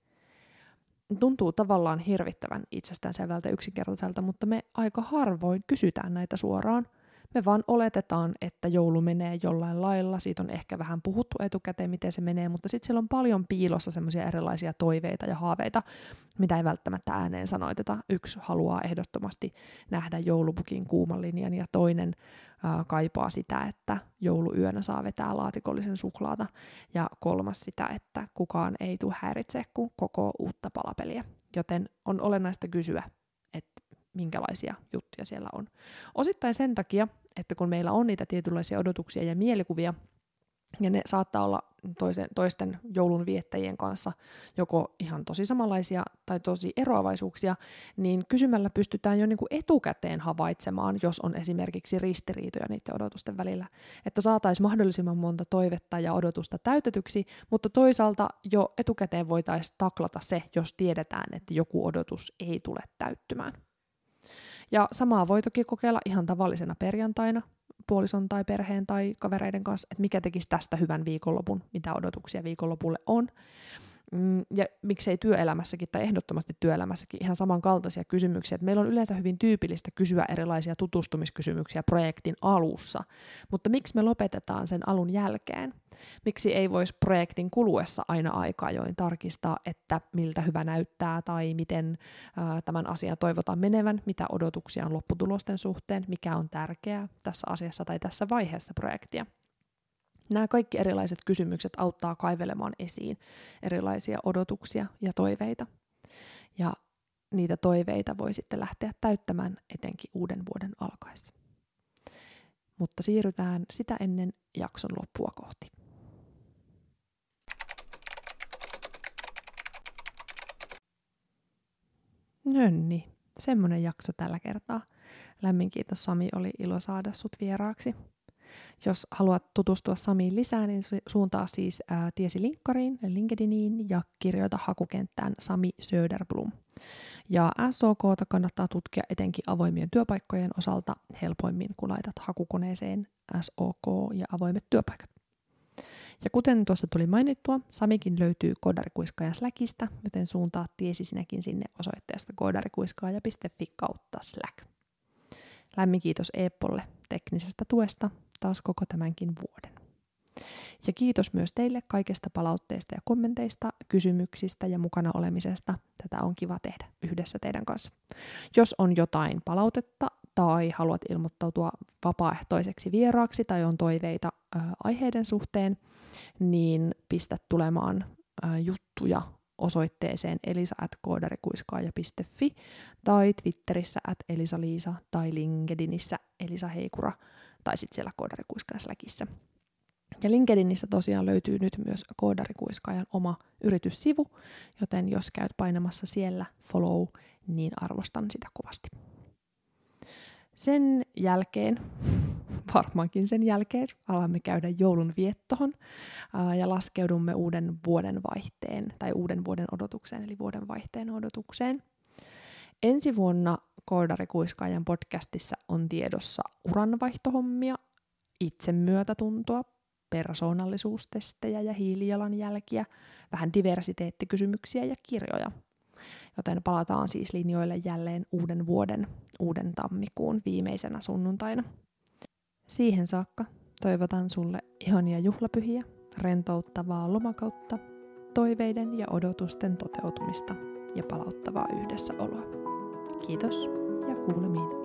Tuntuu tavallaan hirvittävän itsestäänselvältä yksinkertaiselta, mutta me aika harvoin kysytään näitä suoraan. Me vaan oletetaan, että joulu menee jollain lailla, siitä on ehkä vähän puhuttu etukäteen, miten se menee, mutta sitten siellä on paljon piilossa semmoisia erilaisia toiveita ja haaveita, mitä ei välttämättä ääneen sanoiteta. Yksi haluaa ehdottomasti nähdä joulupukin kuuman linjan ja toinen äh, kaipaa sitä, että jouluyönä saa vetää laatikollisen suklaata ja kolmas sitä, että kukaan ei tule häiritse, kun koko uutta palapeliä. Joten on olennaista kysyä, että minkälaisia juttuja siellä on. Osittain sen takia, että kun meillä on niitä tietynlaisia odotuksia ja mielikuvia, ja ne saattaa olla toisen, toisten joulun viettäjien kanssa joko ihan tosi samanlaisia tai tosi eroavaisuuksia, niin kysymällä pystytään jo niin kuin etukäteen havaitsemaan, jos on esimerkiksi ristiriitoja niiden odotusten välillä, että saataisiin mahdollisimman monta toivetta ja odotusta täytetyksi, mutta toisaalta jo etukäteen voitaisiin taklata se, jos tiedetään, että joku odotus ei tule täyttymään. Ja samaa voi toki kokeilla ihan tavallisena perjantaina puolison tai perheen tai kavereiden kanssa, että mikä tekisi tästä hyvän viikonlopun, mitä odotuksia viikonlopulle on. Ja miksei työelämässäkin tai ehdottomasti työelämässäkin ihan samankaltaisia kysymyksiä. Että meillä on yleensä hyvin tyypillistä kysyä erilaisia tutustumiskysymyksiä projektin alussa, mutta miksi me lopetetaan sen alun jälkeen? Miksi ei voisi projektin kuluessa aina aika ajoin tarkistaa, että miltä hyvä näyttää tai miten ää, tämän asian toivotaan menevän, mitä odotuksia on lopputulosten suhteen, mikä on tärkeää tässä asiassa tai tässä vaiheessa projektia? Nämä kaikki erilaiset kysymykset auttaa kaivelemaan esiin erilaisia odotuksia ja toiveita. Ja niitä toiveita voi sitten lähteä täyttämään etenkin uuden vuoden alkaessa. Mutta siirrytään sitä ennen jakson loppua kohti. Nönni, semmoinen jakso tällä kertaa. Lämmin kiitos Sami, oli ilo saada sut vieraaksi. Jos haluat tutustua Samiin lisää, niin suuntaa siis ää, tiesi linkkariin, LinkedIniin ja kirjoita hakukenttään Sami Söderblom. Ja S O K:ta kannattaa tutkia etenkin avoimien työpaikkojen osalta helpoimmin, kun laitat hakukoneeseen S O K ja avoimet työpaikat. Ja kuten tuossa tuli mainittua, Samikin löytyy Koodarikuiskaaja Slackista, joten suuntaa tiesi sinäkin sinne osoitteesta kodarikuiskaaja piste fi kautta Slack. Lämmin kiitos Eeppolle teknisestä tuesta taas koko tämänkin vuoden. Ja kiitos myös teille kaikesta palautteesta ja kommenteista, kysymyksistä ja mukana olemisesta. Tätä on kiva tehdä yhdessä teidän kanssa. Jos on jotain palautetta tai haluat ilmoittautua vapaaehtoiseksi vieraaksi tai on toiveita ö, aiheiden suhteen, niin pistä tulemaan ö, juttuja osoitteeseen elisa at kodarikuiskaaja piste fi tai Twitterissä at elisaliisa tai LinkedInissä Elisa Heikura tai sitten siellä Koodarikuiskaaja-Slackissä. Ja LinkedInissä tosiaan löytyy nyt myös Koodarikuiskaajan oma yrityssivu, joten jos käyt painamassa siellä follow, niin arvostan sitä kovasti. Sen jälkeen, varmaankin sen jälkeen, alamme käydä joulun viettoon ja laskeudumme uuden vuoden vaihteen tai uuden vuoden odotukseen, eli vuoden vaihteen odotukseen. Ensi vuonna Koodarikuiskaajan podcastissa on tiedossa uranvaihtohommia, itsemyötätuntoa, persoonallisuustestejä ja hiilijalanjälkiä, vähän diversiteettikysymyksiä ja kirjoja. Joten palataan siis linjoille jälleen uuden vuoden, uuden tammikuun viimeisenä sunnuntaina. Siihen saakka toivotan sulle ihania juhlapyhiä, rentouttavaa lomakautta, toiveiden ja odotusten toteutumista ja palauttavaa yhdessäoloa. Kiitos ja kuulemiin.